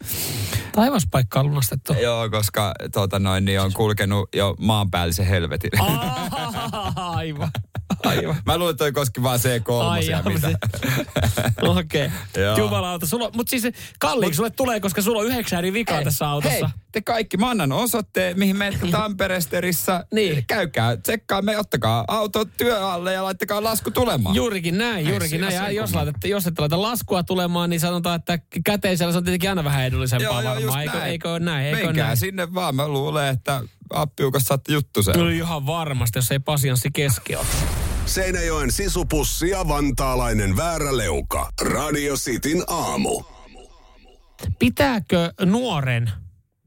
Taivaspaikka on lunastettu? Joo, koska tuota, noin, niin on kulkenut jo maanpäällisen helvetin. Aa, aivan. Aivan. Mä luulen, että toi koski vaan C kolme ja mitä. Okei. Okay. Jumalauta. Mutta siis kalliiksi sulle tulee, koska sulla on yhdeksän eri vikaa hei, tässä autossa. Hei, te kaikki. Mä annan osoitteen, mihin menette Tamperesterissä. Niin. Käykää, tsekkaa me, ottakaa auto työalle ja laittakaa lasku tulemaan. Juurikin näin, juurikin näin. Ja jos, laitatte, jos ette laita laskua tulemaan, niin sanotaan, että käteisellä se on tietenkin aina vähän edullisempaa joo, varmaan. Eikö, eikö ole näin? Eikö Menkää näin? Sinne vaan. Mä luulen, että appiukassa saatte juttu sen. No ihan varmasti, jos ei pasianssi keski ole. Seinäjoen sisupussi ja vantaalainen vääräleuka. Radio Cityn aamu. Pitääkö nuoren,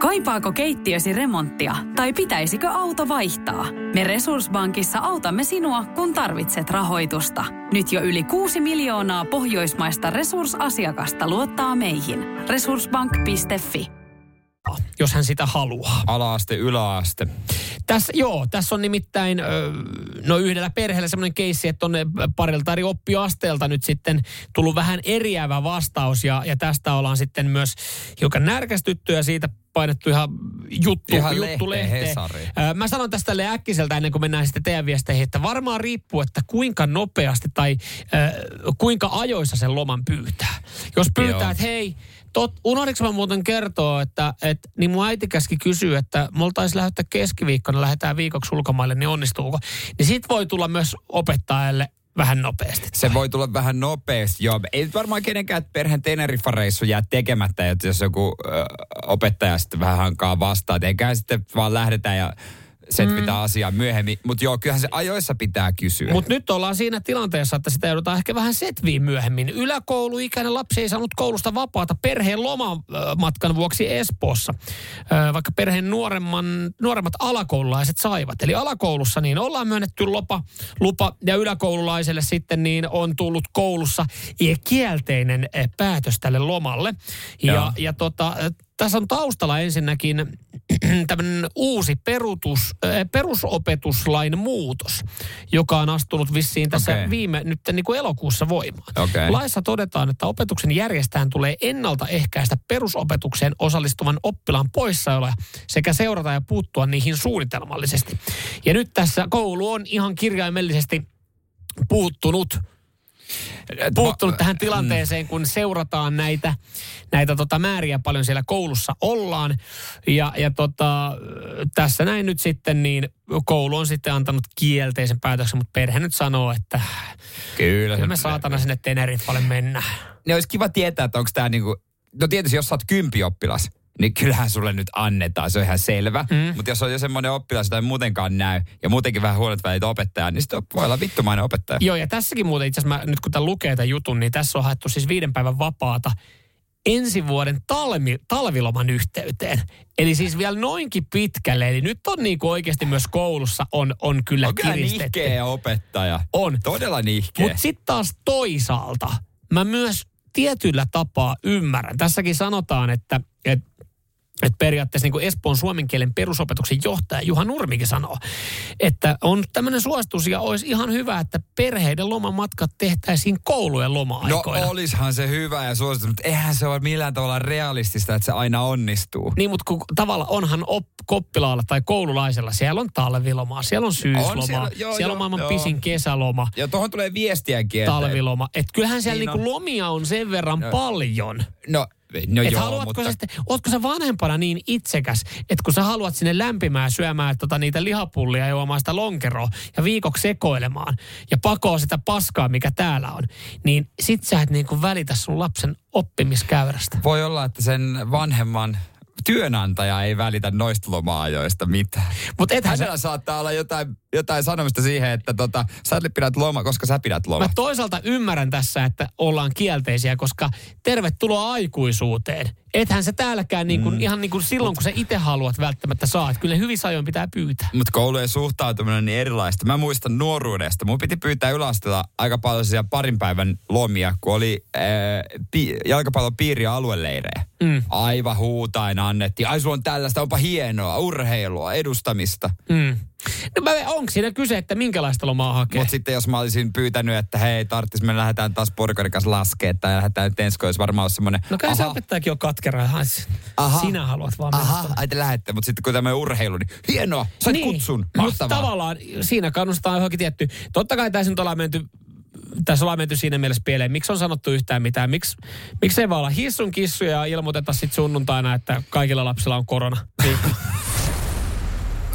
Kaipaako keittiösi remonttia tai pitäisikö auto vaihtaa? Me Resurs Bankissa autamme sinua, kun tarvitset rahoitusta. Nyt jo yli kuusi miljoonaa pohjoismaista resursasiakasta luottaa meihin. resurs bank piste fi. Jos hän sitä haluaa. Ala-aste, yläaste. Tässä, joo, tässä on nimittäin no yhdellä perheellä semmoinen keissi, että on parilta eri oppiasteelta nyt sitten tullut vähän eriävä vastaus. Ja, ja tästä ollaan sitten myös hiukan närkästytty ja siitä painettu ihan juttu, ihan juttu lehteen. Lehteen. Mä sanon tästä tälleen äkkiseltä ennen kuin mennään sitten teidän viesteihin, että varmaan riippuu, että kuinka nopeasti tai äh, kuinka ajoissa sen loman pyytää. Jos pyytää, joo, että hei, tot, unohdinko mä muuten kertoa, että et, niin mun äiti käski kysyä, että me oltaisiin lähettää keskiviikkona, lähdetään viikoksi ulkomaille, niin onnistuuko? Niin sit voi tulla myös opettajalle vähän nopeasti. Se voi tulla vähän nopeasti, joo. Ei varmaan kenenkään perheen Teneriffa-reissu jää tekemättä, että jos joku ö, opettaja sitten vähän hankaa vastaan. Eiköhän sitten vaan lähdetään ja sen mm. pitää asiaa myöhemmin. Mutta joo, kyllähän se ajoissa pitää kysyä. Mutta nyt ollaan siinä tilanteessa, että sitä joudutaan ehkä vähän setviin myöhemmin. Yläkouluikäinen lapsi ei saanut koulusta vapaata perheen lomamatkan vuoksi Espoossa. Vaikka perheen nuoremman, nuoremmat alakoululaiset saivat. Eli alakoulussa niin ollaan myönnetty lupa, lupa ja yläkoululaiselle sitten niin on tullut koulussa kielteinen päätös tälle lomalle. Ja, ja tota, Tässä on taustalla ensinnäkin tämmöinen uusi perutus, perusopetuslain muutos, joka on astunut vissiin tässä okay. viime, nyt niin kuin elokuussa voimaan. Okay. Laissa todetaan, että opetuksen järjestäjän tulee ennaltaehkäistä perusopetukseen osallistuvan oppilaan poissaoloja sekä seurata ja puuttua niihin suunnitelmallisesti. Ja nyt tässä koulu on ihan kirjaimellisesti puuttunut Puuttunut tähän tilanteeseen, kun seurataan näitä, näitä tota määriä paljon siellä koulussa ollaan. Ja, ja tota, tässä näin nyt sitten, niin koulu on sitten antanut kielteisen päätöksen, mutta perhe nyt sanoo, että kyllä, kyllä me saatana sinne Teneriffalle mennä. Ne olisi kiva tietää, että onko tämä niinku, no tietysti jos sä oot kympioppilas, niin kyllähän sulle nyt annetaan, se on ihan selvä. Mm. Mutta jos on jo semmoinen oppilas, jota ei muutenkaan näy, ja muutenkin vähän huolet välit opettajaa, niin sitten voi olla vittumainen opettaja. Joo, ja tässäkin muuten itse asiassa, mä, nyt kun tämän lukee tämän jutun, niin tässä on haettu siis viiden päivän vapaata ensi vuoden talmi, talviloman yhteyteen. Eli siis vielä noinkin pitkälle. Eli nyt on niin kuin oikeasti myös koulussa on, on kyllä on kiristetty. On kyllä nihkeä opettaja. On. Todella nihkeä. Mutta sitten taas toisaalta, mä myös tietyllä tapaa ymmärrän. Tässäkin sanotaan, että että että periaatteessa niin kuin Espoon suomen kielen perusopetuksen johtaja Juha Nurmikin sanoo, että on tämmöinen suositus ja olisi ihan hyvä, että perheiden lomamatkat tehtäisiin koulujen loma-aikoina. No olishan se hyvä ja suositus, mutta eihän se ole millään tavalla realistista, että se aina onnistuu. Niin, mutta kun tavallaan onhan op, koppilaalla tai koululaisella, siellä on talvilomaa, siellä on syyslomaa, on siellä, joo, siellä joo, on maailman joo. pisin kesäloma. Ja tuohon tulee viestiäkin. Että talviloma. Että kyllähän siellä niin, no, niin kuin lomia on sen verran no, paljon. No. No et joo, haluatko mutta... sä sitten, ootko sä vanhempana niin itsekäs, että kun sä haluat sinne lämpimään syömään tota niitä lihapullia ja juomaan sitä lonkeroa ja viikoksi sekoilemaan ja pakoa sitä paskaa, mikä täällä on, niin sit sä et niinku välitä sun lapsen oppimiskäyrästä. Voi olla, että sen vanhemman työnantaja ei välitä noista loma-ajoista mitään. Mut ethän hänellä sä... saattaa olla jotain, jotain sanomista siihen, että tota, sä pidät loma, koska sä pidät loma. Mä toisaalta ymmärrän tässä, että ollaan kielteisiä, koska tervetuloa aikuisuuteen. Ethän se täälläkään niinku, mm. ihan niin kuin silloin, Mut... kun sä itse haluat välttämättä saat. Kyllä hyvissä ajoin pitää pyytää. Mutta koulujen suhtautuminen on niin erilaista. Mä muistan nuoruudesta. Mun piti pyytää yläasteella aika paljon siellä parin päivän lomia, kun oli äh, pi- jalkapallopiiri ja alueleirejä. Mm. Aivan huutain annettiin. Ai sulla on tällaista, onpa hienoa, urheilua, edustamista. Mm. No onko siinä kyse, että minkälaista lomaa hakee? Mutta sitten jos mä olisin pyytänyt, että hei tarttis, me lähdetään taas porkarikas laskeen tai lähdetään nyt ensi, kun olisi varmaan olisi semmoinen. No kai se opettajakin on katkera. Aha. Sinä haluat vaan mennä. Aha, ai te lähette, mutta sitten kun tämmöinen urheilu, niin hienoa, sait niin kutsun, mahtavaa. Mutta tavallaan siinä kannustetaan johonkin tietty. Totta kai tässä nyt ollaan menty... Tässä ollaan menty siinä mielessä pieleen. Miksi on sanottu yhtään mitään? Miks, miksi ei vaan olla hissun kissuja ja ilmoiteta sitten sunnuntaina, että kaikilla lapsilla on korona?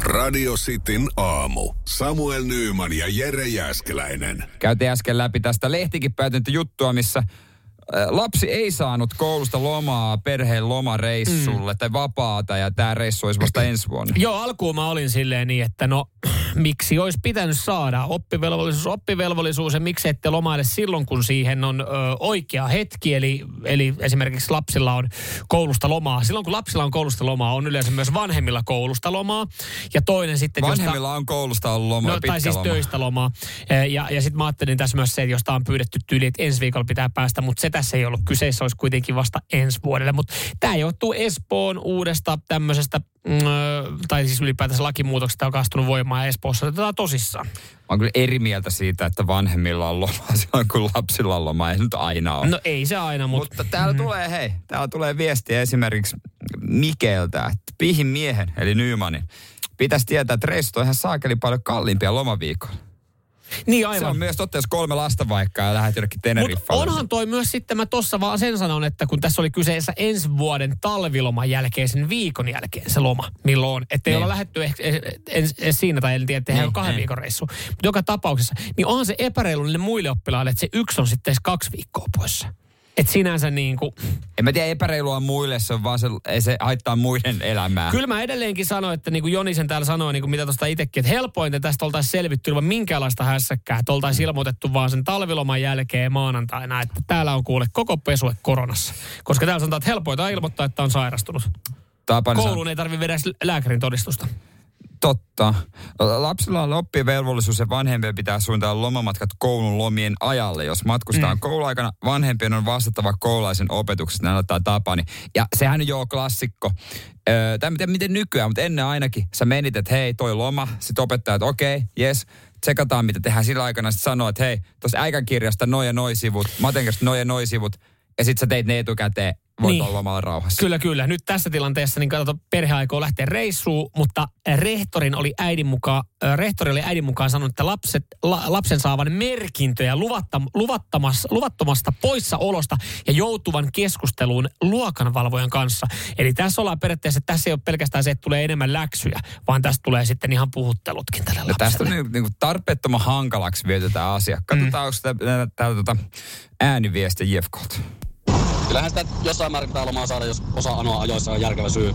Radio Cityn aamu. Samuel Nyyman ja Jere Jääskeläinen. Käytiin äsken läpi tästä lehtikin päätöntä juttua, missä lapsi ei saanut koulusta lomaa perheen lomareissulle mm. tai vapaata, ja tämä reissu olisi vasta ensi vuonna. Joo, alkuun mä olin silleen niin, että no miksi olisi pitänyt saada oppivelvollisuus, oppivelvollisuus ja miksi ette lomaile silloin, kun siihen on ö, oikea hetki. Eli, eli esimerkiksi lapsilla on koulusta lomaa. Silloin, kun lapsilla on koulusta lomaa, on yleensä myös vanhemmilla koulusta lomaa. Ja toinen sitten... Vanhemmilla josta, on koulusta ollut lomaa, no, tai siis loma. Töistä lomaa. Ja, ja sitten mä ajattelin tässä myös se, että josta on pyydetty tyyli, että ensi viikolla pitää päästä, mutta se tässä ei ollut kyseessä, olisi kuitenkin vasta ensi vuodelle. Mutta tämä johtuu Espoon uudesta tämmöisestä, mm, tai siis ylipäätänsä lakimuutoksesta, joka on astunut voimaan Espoossa. Otetaan tosissaan. Mä oon kyllä eri mieltä siitä, että vanhemmilla on lomaa silloin, kun lapsilla on lomaa. Ei nyt aina ole. No ei se aina, mutta... Mutta täällä mm. tulee, hei, täällä tulee viestiä esimerkiksi Mikeltä, että pihin miehen, eli Nymanin, pitäisi tietää, että reissut on ihan saakeli paljon kalliimpia lomaviikolla. Niin aivan. Se on myös totta, jos kolme lasta vaikka ja lähdet jonnekin Teneriffalle. Onhan toi myös sitten, mä tossa vaan sen sanon, että kun tässä oli kyseessä ensi vuoden talviloman jälkeen, sen viikon jälkeen se loma, milloin. Että ei niin olla lähdetty ehkä siinä, tai en tiedä, että tehdään kahden viikon reissu. Mutta joka tapauksessa, niin onhan se epäreilu niille muille oppilaille, että se yksi on sitten kaksi viikkoa poissa. Että sinänsä niin kuin... En mä tiedä, epäreilua muille, se on vaan se, se haittaa muiden elämää. Kyllä mä edelleenkin sanoin, että niin kuin Jonisen täällä sanoi, niin kuin mitä tuosta itsekin, että helpointa tästä oltaisiin selvitty ilman minkäänlaista hässäkkää. Että oltaisiin ilmoitettu vaan sen talviloman jälkeen maanantaina, että täällä on kuule koko pesue koronassa. Koska täällä sanotaan, että helpointa ilmoittaa, että on sairastunut. Tapani Kouluun san... ei tarvitse viedä lääkärin todistusta. Totta. Lapsilla on oppivelvollisuus ja vanhempien pitää suunnitella lomamatkat koulun lomien ajalle. Jos matkustaa mm. kouluaikana, vanhempien on vastattava koululaisen opetuksesta, näin ottaa tapani. Ja sehän on joo klassikko. Öö, tai miten, miten nykyään, mutta ennen ainakin sä menit, että hei, toi loma. Sitten opettaja, että okei, okay, jes, tsekataan mitä tehdään sillä aikana. Sitten sanoo, että hei, tuossa äikänkirjasta noi ja noi sivut, matenkirjasta noi ja noi sivut. Ja sit sä teit ne etukäteen. Voit niin olla omalla rauhassa. Kyllä, kyllä. Nyt tässä tilanteessa niin katsotaan, perhe aikoo lähteä reissuun, mutta rehtorin oli äidin mukaan, rehtori oli äidin mukaan sanonut, että lapset, la, lapsen saavan merkintöjä luvattam, luvattomasta poissaolosta ja joutuvan keskusteluun luokanvalvojan kanssa. Eli tässä ollaan periaatteessa, että tässä ei ole pelkästään se, että tulee enemmän läksyjä, vaan tästä tulee sitten ihan puhuttelutkin tälle lapselle. No, tästä on niin, niin kuin tarpeettoman hankalaksi viety tämä asia. Katsotaanko mm. täältä tuota ääniviestiä J F K:lta. Kyllähän sitä jossain määrin pitää lomaa saada, jos osaa anoa ajoissa on järkevä syy.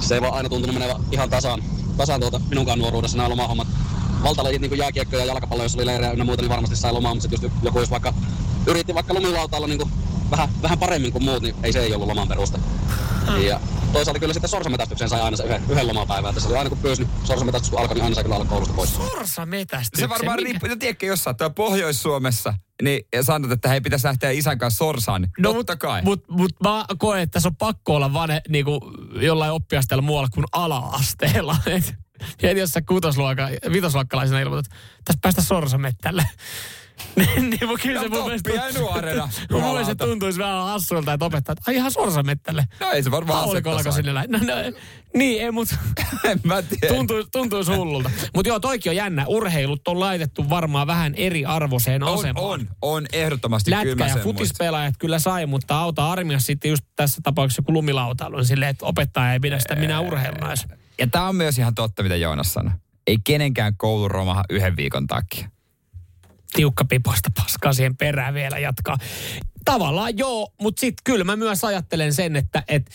Se ei vaan aina tuntunut menevän ihan tasaan, tasaan tuota minunkaan nuoruudessa nämä lomahommat. Valtalajit niin kuin jääkiekko ja jalkapallo, jos oli leirejä ynnä muuta, niin varmasti sai lomaa, mutta sitten just joku jos vaikka yritti vaikka lomilautailla niin vähän, vähän paremmin kuin muut, niin ei se ei ollut loman peruste. Ja toisaalta kyllä sitten sorsametästykseen sai aina se yhden, yhden lomapäivän. Tässä oli aina kun pyysi, niin sorsametästys kun alkoi, niin aina sai kyllä alkoi koulusta pois. Sorsametästyksen? Se varmaan riippuu, tiedätkö jos sä oot Pohjois-Suomessa, niin sanot, että hei, pitäisi lähteä isän kanssa sorsaan. No, totta kai. Mutta mut, mut mä koen, että se on pakko olla vaan niinku jollain oppiasteella muualla kuin ala-asteella. Ja jos sä kutosluokka, vitosluokkalaisena ilmoitat, tässä päästä sorsamettälle. Niin mun kyllä se mun mielestä tuntuisi, se tuntuisi vähän hassulta, että opettaa, että ai ihan sorsamettälle. No ei se varmaan asettaa sinne. No, no, niin, ei mut tuntuisi tuntuis hullulta. Mut joo, toikin on jännä. Urheilut on laitettu varmaan vähän eri arvoiseen on, asemaan. On, on ehdottomasti kyllä. Lätkä- ja futispelaajat kyllä sai, mutta auta armias sitten just tässä tapauksessa joku lumilautailu on silleen, että opettaja ei pidä sitä minä urheilunais. Ja tää on myös ihan totta, mitä Joonas sanoi. Ei kenenkään koulu romaha yhden viikon takia. Tiukka pipoista paskaa siihen perään vielä jatkaa. Tavallaan joo, mutta sitten kyllä mä myös ajattelen sen, että et,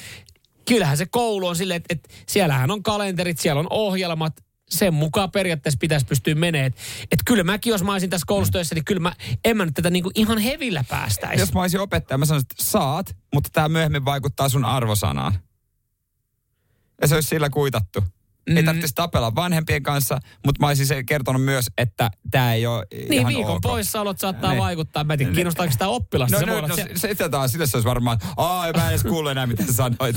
kyllähän se koulu on silleen, että et, siellähän on kalenterit, siellä on ohjelmat. Sen mukaan periaatteessa pitäisi pystyä menemään. Että et kyllä mäkin, jos mä olisin tässä koulustyössä, niin kyllä mä en mä nyt tätä niinku ihan hevillä päästäisi. Jos mä olisin opettaja, mä sanoisin, että saat, mutta tämä myöhemmin vaikuttaa sun arvosanaan. Ja se olisi sillä kuitattu. Mm. Ei tarvitsisi tapella vanhempien kanssa, mutta mä olisin se kertonut myös, että tämä ei ole niin, ihan viikon ok. Poissaolot saattaa ne vaikuttaa. Mä en tiedä, kiinnostaako sitä oppilasta. No, se no, no se, se, se, taas, se olisi varmaan, ai mä en edes kuule enää, mitä sä sanoit.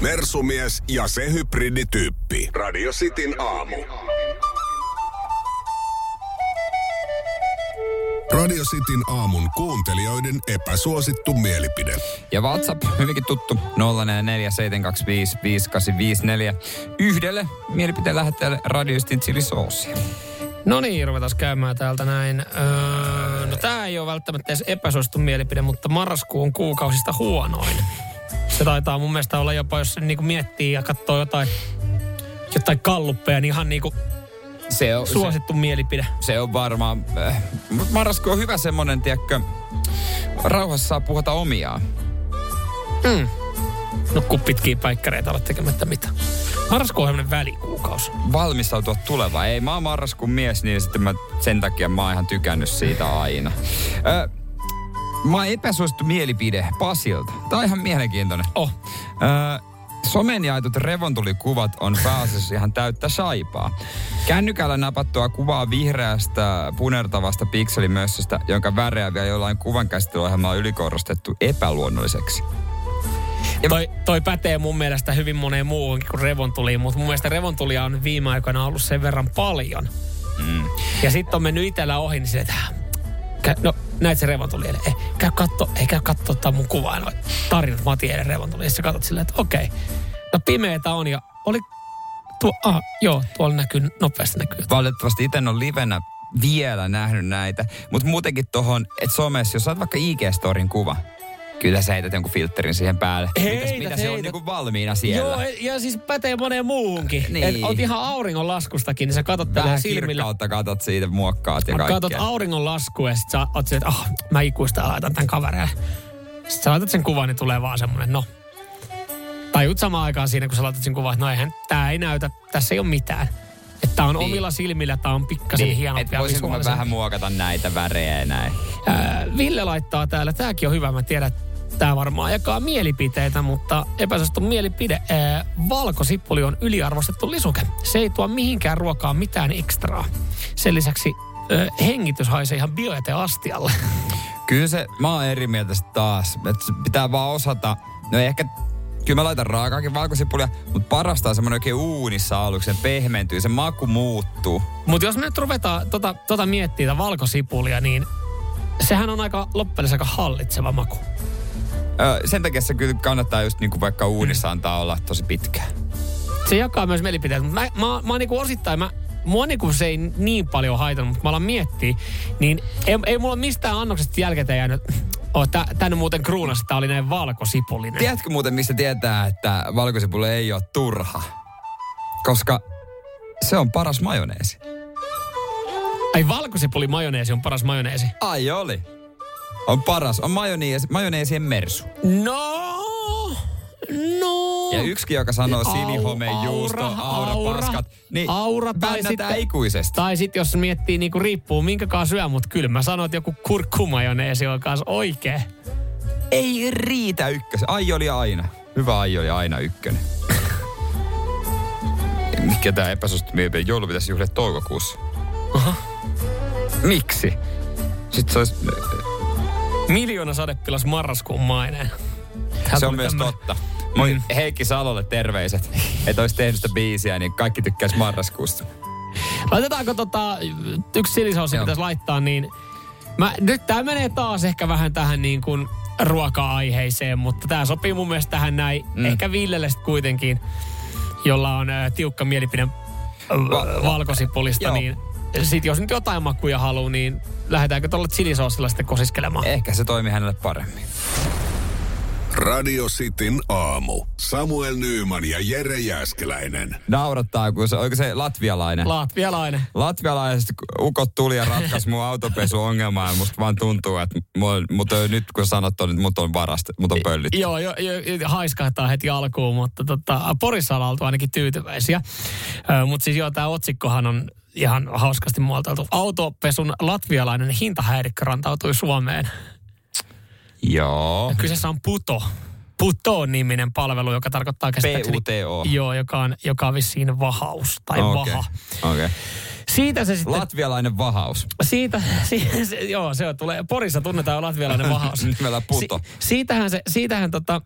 Mersumies ja se hybridityyppi. Radio Cityn aamu. Radio Cityn aamun kuuntelijoiden epäsuosittu mielipide. Ja WhatsApp, hyvinkin tuttu, nolla neljä neljä seitsemän kaksi viisi viisi kahdeksan viisi neljä. Yhdelle mielipiteen lähettäjälle Radio Cityn chilisoosia. No niin, ruvetaan käymään täältä näin. Öö, no tää ei ole välttämättä edes epäsuosittu mielipide, mutta marraskuun kuukausista huonoin. Se taitaa mun mielestä olla jopa, jos sen niinku miettii ja katsoo jotain, jotain kalluppeja, niin ihan niinku... Se on, suosittu se, mielipide. Se on varmaan... Äh, marraskuun on hyvä semmonen, tiedätkö, rauhassa saa puhuta omiaan. Mm. No kun pitkiä päikkäreitä olet tekemättä mitä. Marraskuun on semmonen välikuukausi. Valmistautua tulevaan. Ei, mä oon marraskuun mies, niin sitten mä, sen takia mä oon ihan tykännyt siitä aina. Ö, mä oon epäsuosittu mielipide Pasilta. Tää on ihan mielenkiintoinen. Oh. Ö, Somen jaetut revontulikuvat on pääasiassa ihan täyttä saipaa. Kännykällä napattua kuvaa vihreästä punertavasta pikselimössöstä, jonka väreä vielä jollain kuvankäsittelyohjelmalla on ylikorostettu epäluonnolliseksi. Ja toi, toi pätee mun mielestä hyvin moneen muuhunkin kuin revontuliin, mutta mun mielestä revontulia on viime aikoina ollut sen verran paljon. Mm. Ja sitten on mennyt itsellä ohi, niin sille, että no näet se revontuli, eli ei käy katsoa, ei käy katsoa tää mun kuvaa, no tarinat Matieiden revontuli, ja sä katsot silleen, että okei, no pimeetä on, ja oli tuo, aha, joo, tuolla näkyy, nopeasti näkyy. Valitettavasti itse en ole livenä vielä nähnyt näitä, mutta muutenkin tohon, että somessa, jos saat vaikka I G-storin kuva, kyllä sä heität jonkun filterin siihen päälle. Heitat, Mitäs, mitä heitat. Se on niinku valmiina siellä? Joo, ja siis pätee moneen muuhunkin. Niin. Et oot ihan auringonlaskustakin, niin sä katot tällä silmillä. Vähän kirkkautta katot siitä, muokkaat ja kaikkea. Katot auringonlaskua ja sit sä oot silleen, että oh, mä ikuista laitan tän kavereen. Sit sä laitat sen kuvan, niin tulee vaan semmonen, no. Tajut samaan aikaan siinä, kun sä laitat sen kuvan, että no eihän, tää ei näytä, tässä ei oo mitään. Että tää on niin omilla silmillä, tää on pikkasen niin hienompia. Että voisinko mä vähän muokata näitä värejä ja näin? Ää, Ville laittaa täällä, tääkin on hyvä, mä tiedän, Tämä varmaan jakaa mielipiteitä, mutta epäsuosittu mielipide. Ää, valkosipuli on yliarvostettu lisuke. Se ei tuo mihinkään ruokaan mitään ekstraa. Sen lisäksi ää, hengitys haisee ihan bioeteastialle. Kyllä se, mä oon eri mieltä taas. Et pitää vaan osata, no ehkä... Kyllä mä laitan raakaakin valkosipulia, mutta parasta on semmoinen oikein uunissa aluksi, se pehmentyy, se maku muuttuu. Mutta jos me nyt ruvetaan tota, tota miettimään valkosipulia, niin sehän on aika loppujen aika hallitseva maku. Öö, sen takia se kyllä kannattaa just niinku vaikka uunissa mm. antaa olla tosi pitkään. Se jakaa myös mielipiteet, mutta mä, mä, mä oon niinku osittain... Mä Mua niinku se ei niin paljon haitannut, mutta mä alan miettiä, niin ei, ei mulla mistään annoksesta jälkeen jäänyt, oh, tän muuten kruunassa tää oli näin valkosipulinen. Tiedätkö muuten, mistä tietää, että valkosipuli ei ole turha? Koska se on paras majoneesi. Ai valkosipuli majoneesi on paras majoneesi? Ai oli. On paras. On majoneesi, majoneesien mersu. No... No. Ja yksikin, joka sanoo sinihomejuusto, aura, aura, aura, paskat, niin aura, tai sitten, ikuisesti. Tai sitten jos miettii, niin kuin riippuu minkäkaan syö, mutta kyllä mä sanon, että joku kurkkumajoneesi on kanssa oikee. Ei riitä ykkösen. Ai oli aina. Hyvä ai oli aina ykkönen. Mikä tää epäsuosittu mielipide? Joulu pitäisi juhlia toukokuussa. Aha. Miksi? Sitten se olisi... Miljoona sadepilas marraskuun mainen. Tämä se on myös tämmönen. Totta. Moi mm. Heikki Salolle terveiset, että olisi tehnyt sitä biisiä, niin kaikki tykkäisi marraskuusta. Laitetaanko tota, yksi silisausi pitäisi laittaa, niin mä, nyt tää menee taas ehkä vähän tähän niin kuin ruoka-aiheeseen, mutta tää sopii mun mielestä tähän näin, mm. ehkä Villelle sitten kuitenkin, jolla on ä, tiukka mielipide Va- valkosipulista, joo. Niin sit jos nyt jotain makuja haluaa, niin lähdetäänkö tuolla silisausilla sitten kosiskelemaan? Ehkä se toimii hänelle paremmin. Radio Cityn aamu. Samuel Nyyman ja Jere Jääskeläinen. Naurattaa, kun se, oliko se latvialainen? Latvialainen. Latvialaiset ukot tuli ja ratkaisi mun autopesuongelmaa ja musta vaan tuntuu, että mutta nyt kun sanot on, että mut on varastettu, mut on pöllitty. Joo, jo, jo, haiskahtaa heti alkuun, mutta tota, Porissa ollaan oltu ainakin tyytyväisiä. Mutta siis joo, tää otsikkohan on ihan hauskasti muotoiltu. Autopesun latvialainen hintahäirikkö rantautui Suomeen. Joo. Ja kyseessä on Puto. Puto-niminen palvelu, joka tarkoittaa käsittääkseni... P U T O. Joo, joka on, joka on vissiin vahaus tai okay. Vaha. Okei. Okay. Siitä se sitten... Latvialainen vahaus. Siitä, siitä se, joo, se on, tulee, Porissa tunnetaan jo latvialainen vahaus. Nimellä Puto. Si, siitähän se, siitähän tota...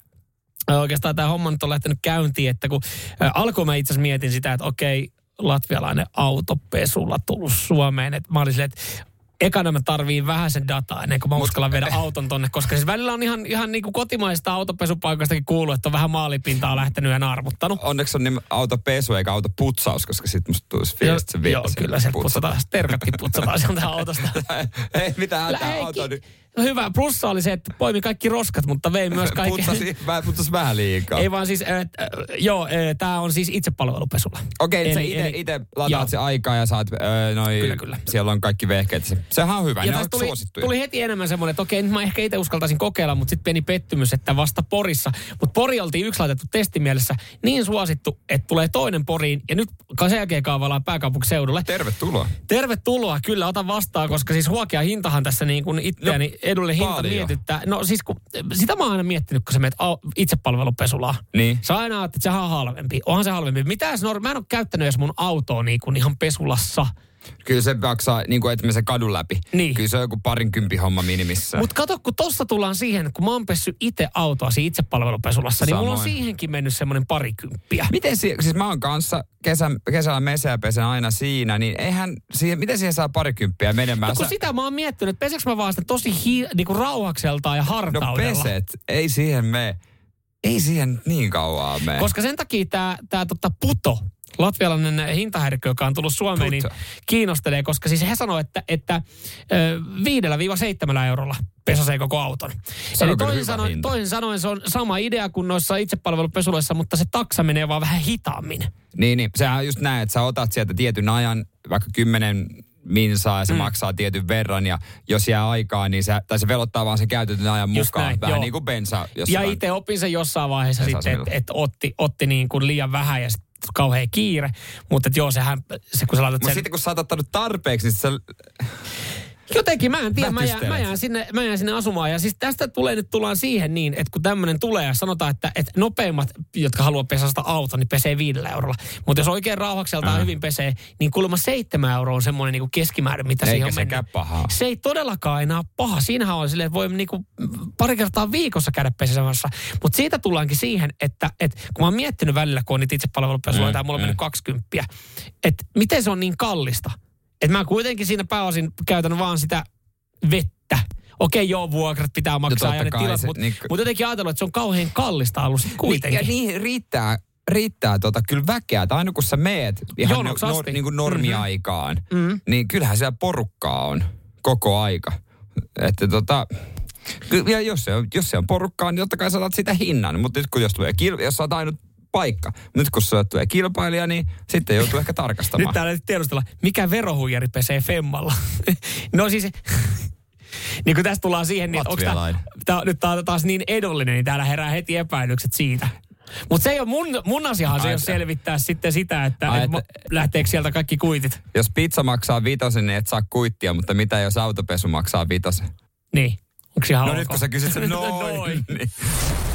Oikeastaan tämä homma nyt on lähtenyt käyntiin, että kun... Ä, alkuun mä itse asiassa mietin sitä, että okei, latvialainen autopesulla tullut Suomeen. Että mä olin silleen, että... Ekana mä tarviin vähän sen dataa ennen kuin mä uskallan viedä auton tonne, koska siis välillä on ihan, ihan niin kuin kotimaisista autopesupaikoistakin kuullut, että on vähän maalipintaa lähtenyt ja naarmuttanut. Onneksi on niin autopesu eikä autoputsaus, koska sit musta tulisi fiilistä se vielä. Joo, kyllä se putsataan. Terkatkin putsataan sieltä autosta. Ei mitään hätää autoa nyt. Hyvä. Plussa oli se, että poimi kaikki roskat, mutta vei myös kaikki. Putsasi, putsasi vähän liikaa. Ei vaan siis, äh, äh, joo, äh, tää on siis itsepalvelupesulla. Okei, okay, itse lataat se aikaa ja saat, äh, noi, kyllä, kyllä. Siellä on kaikki vehkeet. Se, sehän on hyvä, ja ne on tuli, suosittuja. Tuli heti enemmän semmoinen, että okei, nyt mä ehkä itse uskaltaisin kokeilla, mutta sitten pieni pettymys, että vasta Porissa. Mutta Pori oltiin yksi laitettu testimielessä niin suosittu, että tulee toinen Poriin, ja nyt sen jälkeen kaavaillaan pääkaupunkiseudulle. Tervetuloa. Tervetuloa, kyllä, otan vastaan, koska siis huokea hintahan tässä niin kuin itseäni... No. Edullinen hinta mietittää. No siis kun, sitä mä oon aina miettinyt, kun sä menet itsepalvelupesulaan. Niin. Sä aina ajattelet, että sehän on halvempi. Onhan se halvempi. Mitäs, no, mä en ole käyttänyt edes mun autoa niin kuin ihan pesulassa. Kyllä se maksaa, niin kuin että me se kadun läpi. Niin. Kyllä se on joku parinkymppi homma minimissä. Mutta kato, kun tossa tullaan siihen, kun mä oon pessyt itse autoasi itsepalvelupesulassa, niin mulla on siihenkin mennyt semmoinen parikymppiä. Miten si- siis mä oon kanssa kesä, kesällä meseä pesen aina siinä, niin eihän, si- miten siihen saa parikymppiä menemään? No kun sä... sitä mä oon miettinyt, että peseekö mä vaan sitä tosi hi- niinku rauhakseltaan ja hartaudella? No peset, ei siihen mene, ei siihen niin kauaa mene. Koska sen takia tää, tää tota Puto, latvialainen hintahäirikkö, joka on tullut Suomeen, niin kiinnostelee, koska siis he sanoo, että, että viidellä viiva seitsemällä eurolla pesasee koko auton. Se eli toisin sanoen, toisin sanoen se on sama idea kuin noissa itsepalvelupesuloissa, mutta se taksa menee vaan vähän hitaammin. Niin, niin. Sehän on just näin, että sä otat sieltä tietyn ajan, vaikka kymmenen minsaa, ja se mm. maksaa tietyn verran, ja jos jää aikaa, niin se, tai se velottaa vaan sen käytetyn ajan just mukaan. Näin, vähän joo. Niin kuin bensa. Ja itse opin sen jossain vaiheessa sitten, että et otti, otti niin kuin liian vähän, ja kauhea kiire, mutta joo, sehän, se kun sä laitat sen... Mutta sitten kun sä oot ottanut tarpeeksi, niin sä... Jotenkin, mä en tiedä, mä jään, mä, jään sinne, mä jään sinne asumaan. Ja siis tästä tulee nyt tullaan siihen niin, että kun tämmöinen tulee ja sanotaan, että, että nopeimmat, jotka haluaa pesasta auton, niin pesee viidellä eurolla. Mutta jos oikein rauhakseltaan äh. hyvin pesee, niin kuulemma seitsemän euroa on semmoinen niin kuin keskimäärin, mitä siihen on mennyt. Eikä sekään pahaa. Se ei todellakaan enää paha. Siinähän on silleen, että voi niin kuin pari kertaa viikossa käydä pesemässä. Mutta siitä tullaankin siihen, että, että kun mä oon miettinyt välillä, kun on niitä itsepalvelupesua, mm, tai mulla on mm. mennyt kaksikymppiä, että miten se on niin kallista. Et mä kuitenkin siinä pääosin käytän vaan sitä vettä. Okei, joo, vuokrat pitää maksaa no ja ne tilat, mutta niin, mut jotenkin ajatellut, että se on kauhean kallista alusta kuitenkin. Ja niihin riittää, riittää tota, kyllä väkeä. Tai aina kun sä meet ihan no, no, niin kuin normiaikaan, mm-hmm. niin kyllähän siellä porukkaa on koko aika. Että tota... Ja jos se on, jos se on porukkaa, niin totta kai saatat sitä hinnan. Mutta nyt kun jos tulee kilpailu, jos saat ainut paikka. Nyt kun se tulee kilpailija, niin sitten joutuu ehkä tarkastamaan. Nyt täällä tiedustella, mikä verohuijari pesee femmalla? No siis, niin kun tästä tullaan siihen, niin onko tämä nyt tää on taas niin edullinen, niin täällä herää heti epäilykset siitä. Mutta se ei ole mun, mun asiahan, se ei ole selvittää sitten sitä, että et, et, lähteekö sieltä kaikki kuitit. Jos pizza maksaa vitosen, niin et saa kuittia, mutta mitä jos autopesu maksaa vitosen? Niin. No alko? Nyt kun sä kysyt sen noin. noin. Niin.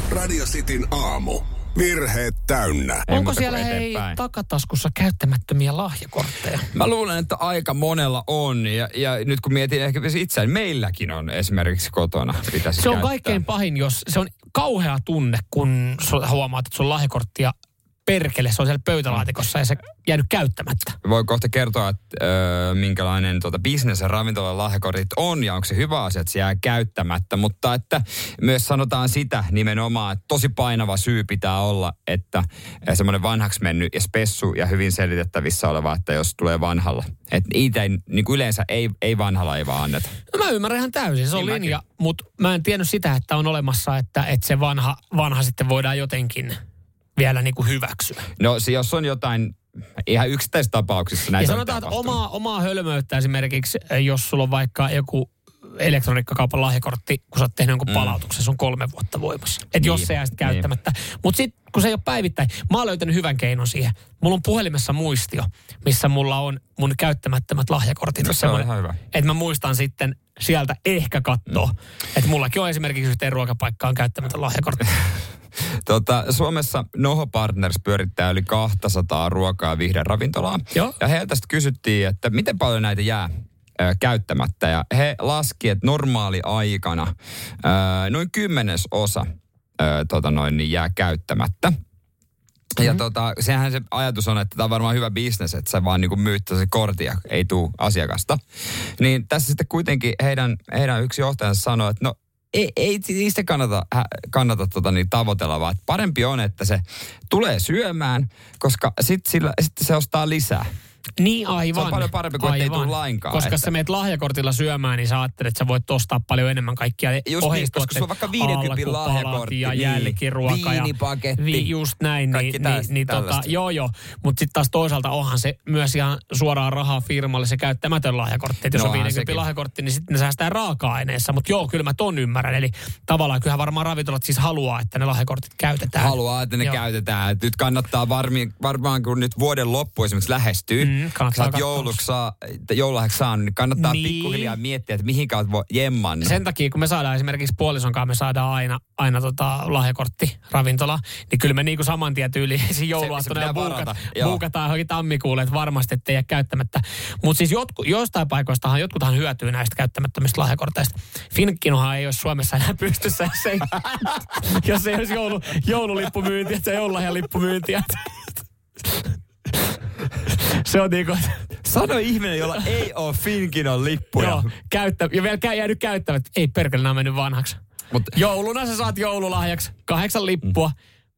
Radio Cityn aamu. Virheet täynnä. Onko siellä hei takataskussa käyttämättömiä lahjakortteja? Mä luulen, että aika monella on. Ja, ja nyt kun mietin ehkä itseään, meilläkin on esimerkiksi kotona. Se on käyttää. Kaikkein pahin, jos se on kauhea tunne, kun huomaat, että sun lahjakorttia perkele, se on siellä pöytälaatikossa ja se jäänyt käyttämättä. Voi kohta kertoa, että öö, minkälainen tuota, business- ja ravintolan lahjakortit on ja onko se hyvä asia, että se jää käyttämättä. Mutta että myös sanotaan sitä nimenomaan, että tosi painava syy pitää olla, että semmoinen vanhaksi mennyt ja spessu ja hyvin selitettävissä oleva, että jos tulee vanhalla. Että niitä ei, niin kuin yleensä ei, ei vanhalla ei vaan anneta. No mä ymmärrän ihan täysin, se on niin linja, mutta mä en tiennyt sitä, että on olemassa, että, että se vanha, vanha sitten voidaan jotenkin... vielä niin kuin hyväksyä. No se jos on jotain ihan yksittäistapauksissa näitä. Ja sanotaan, että omaa, omaa hölmöyttä esimerkiksi, jos sulla on vaikka joku elektroniikkakaupan lahjakortti, kun sä oot tehnyt jonkun mm. palautuksen, se on kolme vuotta voimassa. Että niin, jos se jää sitten käyttämättä. Niin. Mutta sitten, kun se ei ole päivittäin, mä oon löytänyt hyvän keinon siihen. Mulla on puhelimessa muistio, missä mulla on mun käyttämättömät lahjakortit. No, se on ihan hyvä. Että mä muistan sitten sieltä ehkä katsoa. Mm. Että mullakin on esimerkiksi yhteen ruokapaikkaan käyttämätön lahjakortti. Tota, Suomessa Noho Partners pyörittää yli kaksisataa ruokaa ja vihreän ravintolaa. Joo. Ja heiltä sitten kysyttiin, että miten paljon näitä jää ö, käyttämättä. Ja he laski, että normaali aikana ö, noin kymmenesosa ö, tota noin, niin jää käyttämättä. Ja mm-hmm. tota, sehän se ajatus on, että tämä on varmaan hyvä bisnes, että sä vaan niin kuin myyt se kortin ja ei tule asiakasta. Niin tässä sitten kuitenkin heidän, heidän yksi johtajansa sanoi, että no, Ei, ei niistä kannata, kannata tota, niin tavoitella, vaan parempi on, että se tulee syömään, koska sitten sit se ostaa lisää. Niin aivan. Se on paljon parempi kuin ettei tule lainkaan. Koska että... sä meet lahjakortilla syömään, niin sä ajattelet, että sä voit ostaa paljon enemmän kaikkia oheistuotteita. Koska se on vaikka viisikymmentä lahjakortti. Ja jälkiruoka. Viinipaketti. Vi, just näin. Kaikki niin, täys, niin, tota, joo joo. Mutta sitten taas toisaalta onhan se myös ihan suoraan rahaa firmalle se käyttämätön lahjakortti. Että jos no, on viisikymmentä lahjakortti, niin sitten ne säästää raaka-aineessa. Mutta joo, kyllä mä ton ymmärrän. Eli tavallaan kyllähän varmaan ravintolat siis haluaa, että ne lahjakortit käytetään. Haluaa, että ne joo. käytetään. Et nyt kannattaa varmi, varmaan, kun nyt vuoden loppu esimerkiksi lähestyy. Mm. Kannattaa sä oot joululahjaksi saanut, niin kannattaa niin. pikkuhiljaa miettiä, että mihin kautta voi jemmannut. Sen takia, kun me saadaan esimerkiksi puolison kanssa, me saadaan aina, aina tota lahjakortti ravintola, niin kyllä me niinku saman tien tyyliin jouluaattona ja buukat, buukataan johonkin tammikuulle, että varmasti ettei jää käyttämättä. Mutta siis jotku, jostain paikoistahan jotkuthan hyötyy näistä käyttämättömistä lahjakorteista. Finnkinohan ei ole Suomessa enää pystyssä, jos ei, jos ei olisi joulu, joululippumyyntiä, että se ei ole joululahjalippumyyntiä. Se on niin kuin... Sano ihminen, jolla ei ole Finkinon lippuja. Joo, käyttä... ja vielä jäänyt käyttämättä. Ei perkele, nämä on mennyt vanhaksi. Mut... Jouluna sä saat joululahjaksi. Kahdeksan lippua. Mm.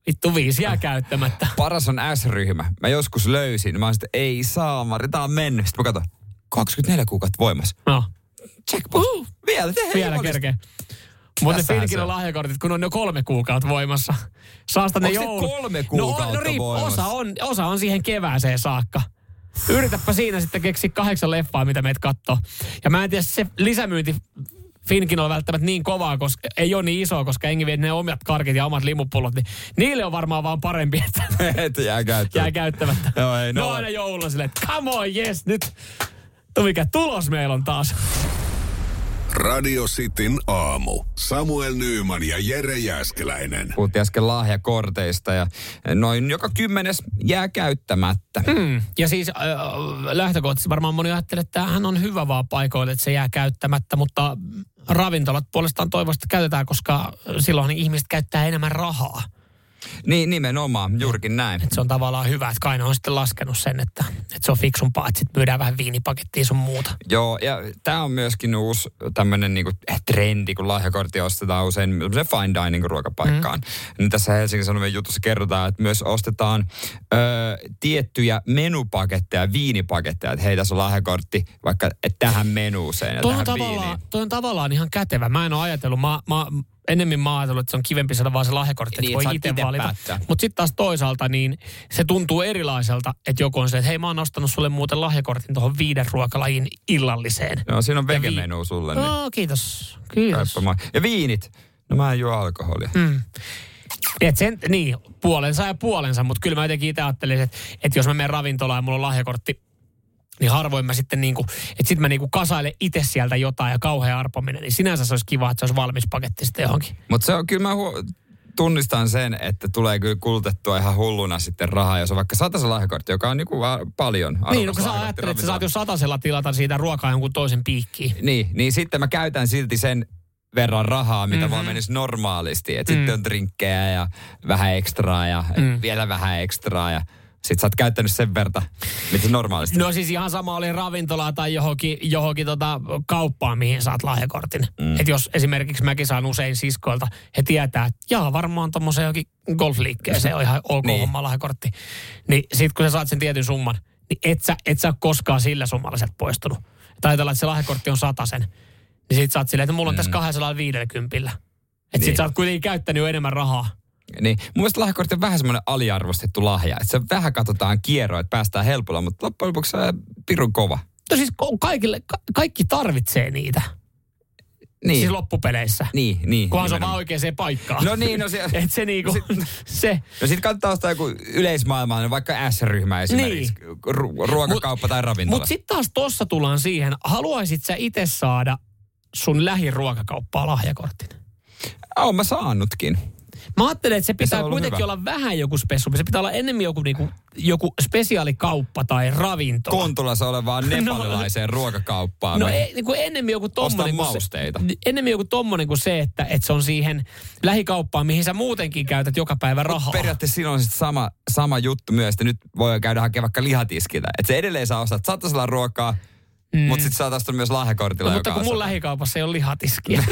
Vittu viisi jää käyttämättä. Paras on S-ryhmä. Mä joskus löysin. Mä oon sitten, ei saa, Mari, tää on mennyt. Sitten mä katson, kaksikymmentäneljä kuukautta voimassa. No. Checkpoint. Uh-huh. Vielä, tehdään. Vielä kerkeä. Mutta Finkinon lahjakortit, kun on jo kolme kuukautta voimassa. Saasta ne joulu. Onko se kolme kuukautta no, no, riip... voimassa? Osa on, osa on siihen kevääseen saakka. Yritäpä siinä sitten keksiä kahdeksan leffaa, mitä meitä katsoo. Ja mä en tiedä, se lisämyynti Finkinolla välttämättä niin kovaa, koska ei ole niin isoa, koska engi vie ne omat karkit ja omat limupullot, niin niille on varmaan vaan parempi, että jää käyttämättä. Jää käyttämättä. No, ei, no. No aina joululla silleen, come on, yes, nyt mikä tulos meillä on taas. Radio Cityn aamu. Samuel Nyyman ja Jere Jääskeläinen. Puhuttiin äsken lahjakorteista ja noin joka kymmenes jää käyttämättä. Mm. Ja siis äh, lähtökohtaisesti varmaan moni ajattelee, että tämähän on hyvä vaan paikoille, että se jää käyttämättä, mutta ravintolat puolestaan toivosta käytetään, koska silloin ihmiset käyttää enemmän rahaa. Niin, nimenomaan, juurikin näin. Et se on tavallaan hyvä, että Kaino on sitten laskenut sen, että, että se on fiksumpaa, että sitten myydään vähän viinipakettia sun muuta. Joo, ja tämä on myöskin uusi tämmöinen niinku trendi, kun lahjakorttia ostetaan usein se fine dining ruokapaikkaan. Mm. Niin tässä Helsingin Sanomien jutussa kerrotaan, että myös ostetaan ö, tiettyjä menupaketteja, viinipaketteja, että hei, tässä on lahjakortti vaikka tähän menuuseen ja toi tähän viiniin. Toi on tavallaan ihan kätevä. Mä en ole ajatellut, mä... mä ennemmin mä ajattelin, että se on kivempi saada vaan se lahjakortti, niin, että voi itse valita. Mutta sitten taas toisaalta, niin se tuntuu erilaiselta, että joku on se, että hei, mä oon ostanut sulle muuten lahjakortin tuohon viiden ruokalajin illalliseen. Joo, no, siinä on vegemenu vi- sulle. Niin. No, kiitos. Kiitos. Ja viinit. No mä en juo alkoholia. Mm. Et sen, niin, puolensa ja puolensa, mutta kyllä mä jotenkin itse ajattelin, että, että jos mä menen ravintolaan ja mulla on lahjakortti, niin harvoin mä sitten niinku, että sit mä niinku kasailen itse sieltä jotain ja kauhean arpominen, niin sinänsä se olisi kiva, että se olisi valmis paketti sitten johonkin. Mutta se on kyllä mä huo- tunnistan sen, että tulee kyllä kultettua ihan hulluna sitten rahaa, jos on vaikka satasen lahjakortti, joka on niinku paljon. Niin, no kun sä ajattelet, että sä saat jo satasella tilata siitä ruokaa jonkun toisen piikkiin. Niin, niin sitten mä käytän silti sen verran rahaa, mitä mm-hmm. vaan menisi normaalisti. Että mm. sitten on drinkkejä ja vähän ekstraa ja mm. vielä vähän ekstraa ja... Sitten sä oot käyttänyt sen verta, mitä normaalisti. No siis ihan sama oli ravintolaa tai johonkin, johonkin tota kauppaan, mihin saat lahjakortin. Mm. Että jos esimerkiksi mäkin saan usein siskoilta, he tietää, että jaa, varmaan tommoseen johonkin golfliikkeeseen on ihan ok niin. Homma lahjakortti. Niin sit kun sä saat sen tietyn summan, niin et sä, et sä ole koskaan sillä summalla sieltä poistunut. Tai ajatellaan, että se lahjakortti on satasen. Niin sit sä oot silleen, että mulla on tässä mm. kaksisataaviisikymmentä. Että niin. Sit sä oot kuitenkin käyttänyt jo enemmän rahaa. Niin, mun mielestä lahjakortti on vähän semmoinen aliarvostettu lahja. Että se vähän katsotaan kierroa, että päästään helpolla, mutta loppujen lopuksi se on pirun kova. No siis kaikille, ka- kaikki tarvitsee niitä. Niin. Siis loppupeleissä. Niin, niin. Kunhan se on vaan oikeaan paikkaan. No niin, no se... Et se niinku, sit, se... No sit kannattaa ostaa joku yleismaailmainen, vaikka S-ryhmä esimerkiksi. Niin. Ru- ruokakauppa mut, tai ravintola. Mut sit taas tossa tullaan siihen, haluaisit sä itse saada sun lähiruokakauppaa lahjakortin? Oon mä saanutkin. Mä ajattelen, että se pitää se kuitenkin hyvä. Olla vähän joku spessumpi. Se pitää olla enemmän joku, niinku, joku spesiaalikauppa tai ravintola. Kontulassa olevaan nepalilaiseen no, ruokakauppaan. No en, niinku enemmän joku tommonen kuin se, enemmän joku tommonen kuin se, että et se on siihen lähikauppaan, mihin sä muutenkin käytät joka päivä rahaa. Mut periaatteessa siinä on sitten sama, sama juttu myös, että nyt voi käydä hakemaan vaikka lihatiskiltä. Että se edelleen saa ostaa satasella ruokaa. Mm. Mutta sitten saataisiin tulla myös lahjakortilla. No, mutta kun mun lähikaupassa ei ole lihatiskiä.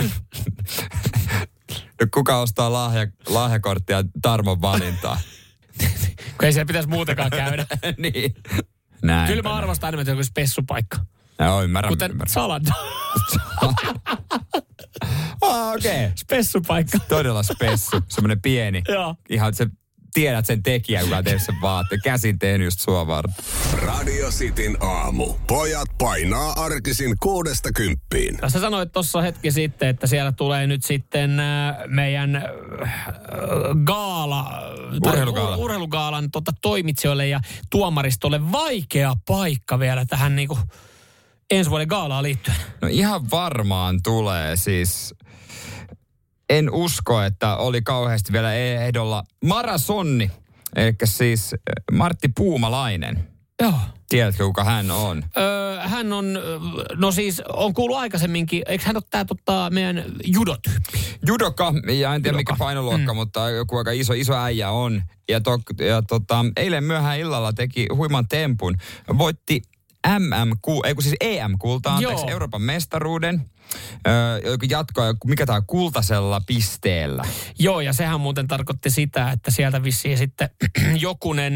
Kuka ostaa lahja, lahjakorttia Tarmon valintaa? Kun ei siellä pitäisi muutenkaan käydä. Niin. Näin. Kyllä mä arvostan enemmän, että joku spessupaikka. Joo, ymmärrän. Kuten ymmärrän. Salad. Oh, okei. Okay. Spessupaikka. Todella spessu. Semmoinen pieni. Joo. Ihan se... Tiedät sen tekijän, kun mä tein sen vaatteen. Käsin tein just sua varten. Radio Cityn aamu. Pojat painaa arkisin kuudesta kymppiin. Tässä sanoit tuossa hetki sitten, että siellä tulee nyt sitten meidän gaala, urheilugaala. Ur- urheilugaalan tuota, toimitsijoille ja tuomaristolle vaikea paikka vielä tähän niinku ensi vuoden gaalaan liittyen. No ihan varmaan tulee siis... En usko, että oli kauheasti vielä ehdolla Marasonni, eli siis Martti Puumalainen. Joo. Tiedätkö, kuka hän on? Öö, hän on, no siis on kuullut aikaisemminkin, eikö hän ole tää tota, meidän judotyyppi? Judoka, ja en tiedä mikä painoluokka, mm. mutta joku aika iso, iso äijä on. Ja, to, ja tota, eilen myöhään illalla teki huiman tempun, voitti... M M Q, ei kun siis E M-kulta, anteeksi, joo. Euroopan mestaruuden, öö, jatkoa, mikä tää on, kultasella pisteellä. Joo, ja sehän muuten tarkoitti sitä, että sieltä vissiin sitten jokunen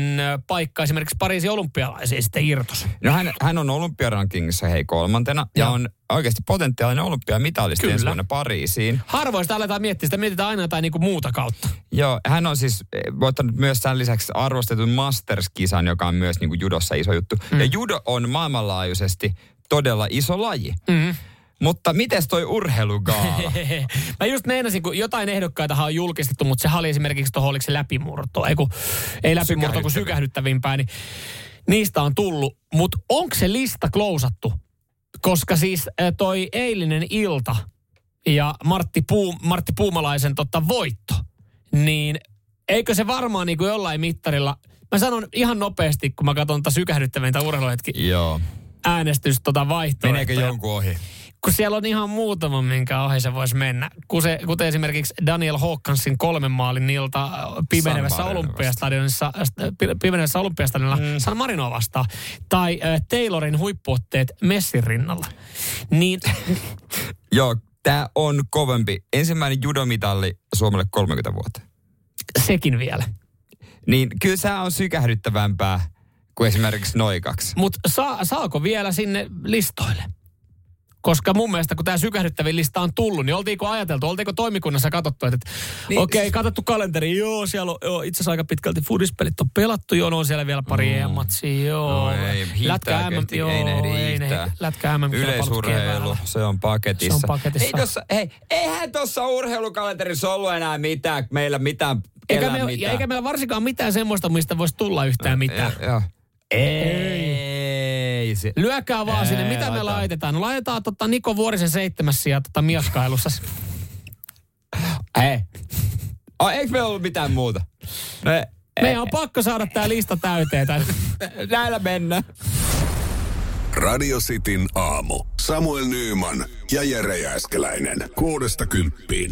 paikka esimerkiksi Pariisin olympialaisiin sitten irtos. No hän, hän on olympiarankingissa hei kolmantena, ja, ja on oikeasti potentiaalinen olympiamitalisti ensi vuonna Pariisiin. Harvoin sitä aletaan miettiä, sitä mietitään aina jotain niinku muuta kautta. Joo, hän on siis voittanut myös sen lisäksi arvostetun Masters-kisan, joka on myös niinku judossa iso juttu. Mm. Ja judo on maailmanlaajuisesti todella iso laji. Mm. Mutta mites toi urheilugaala? Mä just meinasin, kun jotain ehdokkaitahan on julkistettu, mutta sehän oli esimerkiksi tuohon oliko se läpimurto. Ei, kun, ei läpimurto, kun sykähdyttävimpää, niin niistä on tullut. Mutta onko se lista klousattu? Koska siis toi eilinen ilta ja Martti, Puu, Martti Puumalaisen totta voitto, niin eikö se varmaan niin kuin jollain mittarilla... Mä sanon ihan nopeasti, kun mä katson tätä sykähdyttävintä urheiluhetki. Joo. Äänestys tota vaihtoehtoja. Meneekö jonkun ohi? Kun siellä on ihan muutama, minkä ohi se voisi mennä. Kuse, kuten esimerkiksi Daniel Håkansin kolmen maalin ilta pimenevässä olympiastadionissa, pimenevässä olympiastadionilla mm. San Marinoa vastaan. Tai äh, Taylorin huippuotteet Messin rinnalla. Niin... Joo, tää on kovempi. Ensimmäinen judomitalli Suomelle kolmekymmentä vuotta. Sekin vielä. Niin kyllä se on sykähdyttävämpää kuin esimerkiksi noikaksi. Mutta saa, saako vielä sinne listoille? Koska mun mielestä, kun tämä sykähdyttävin lista on tullut, niin oltiinko ajateltu, oltiinko toimikunnassa katsottu, että niin, okei, katsottu kalenteri, joo, siellä on joo, itse asiassa aika pitkälti foodispelit on pelattu, joo, on siellä vielä pari mm. E M-matsia, joo. No ei, hiihtää kehti, ei ne hiihtää. Lätkä M M-kilpailut keväällä. Yleisurheilu, se on paketissa. Se on paketissa. Ei tossa, hei, eihän tuossa urheilukalenterissa ollut enää mitään, meillä mitään, eikä meillä, mitään. Eikä meillä varsinkaan mitään semmoista, mistä voisi tulla yhtään mitään. E, joo. Ei. Se. Lyökää vaan Ei, sinne. Mitä laitetaan. me laitetaan? No laitetaan tota Niko Vuorisen seitsemäs sijaa tota miekkailussa. Ei. Oh, eikö meillä ollut mitään muuta? No, meidän on pakko saada tää lista täyteen. Näillä mennään. Radio Cityn aamu. Samuel Nyyman ja Jere Jääskeläinen. Kuudesta kymppiin.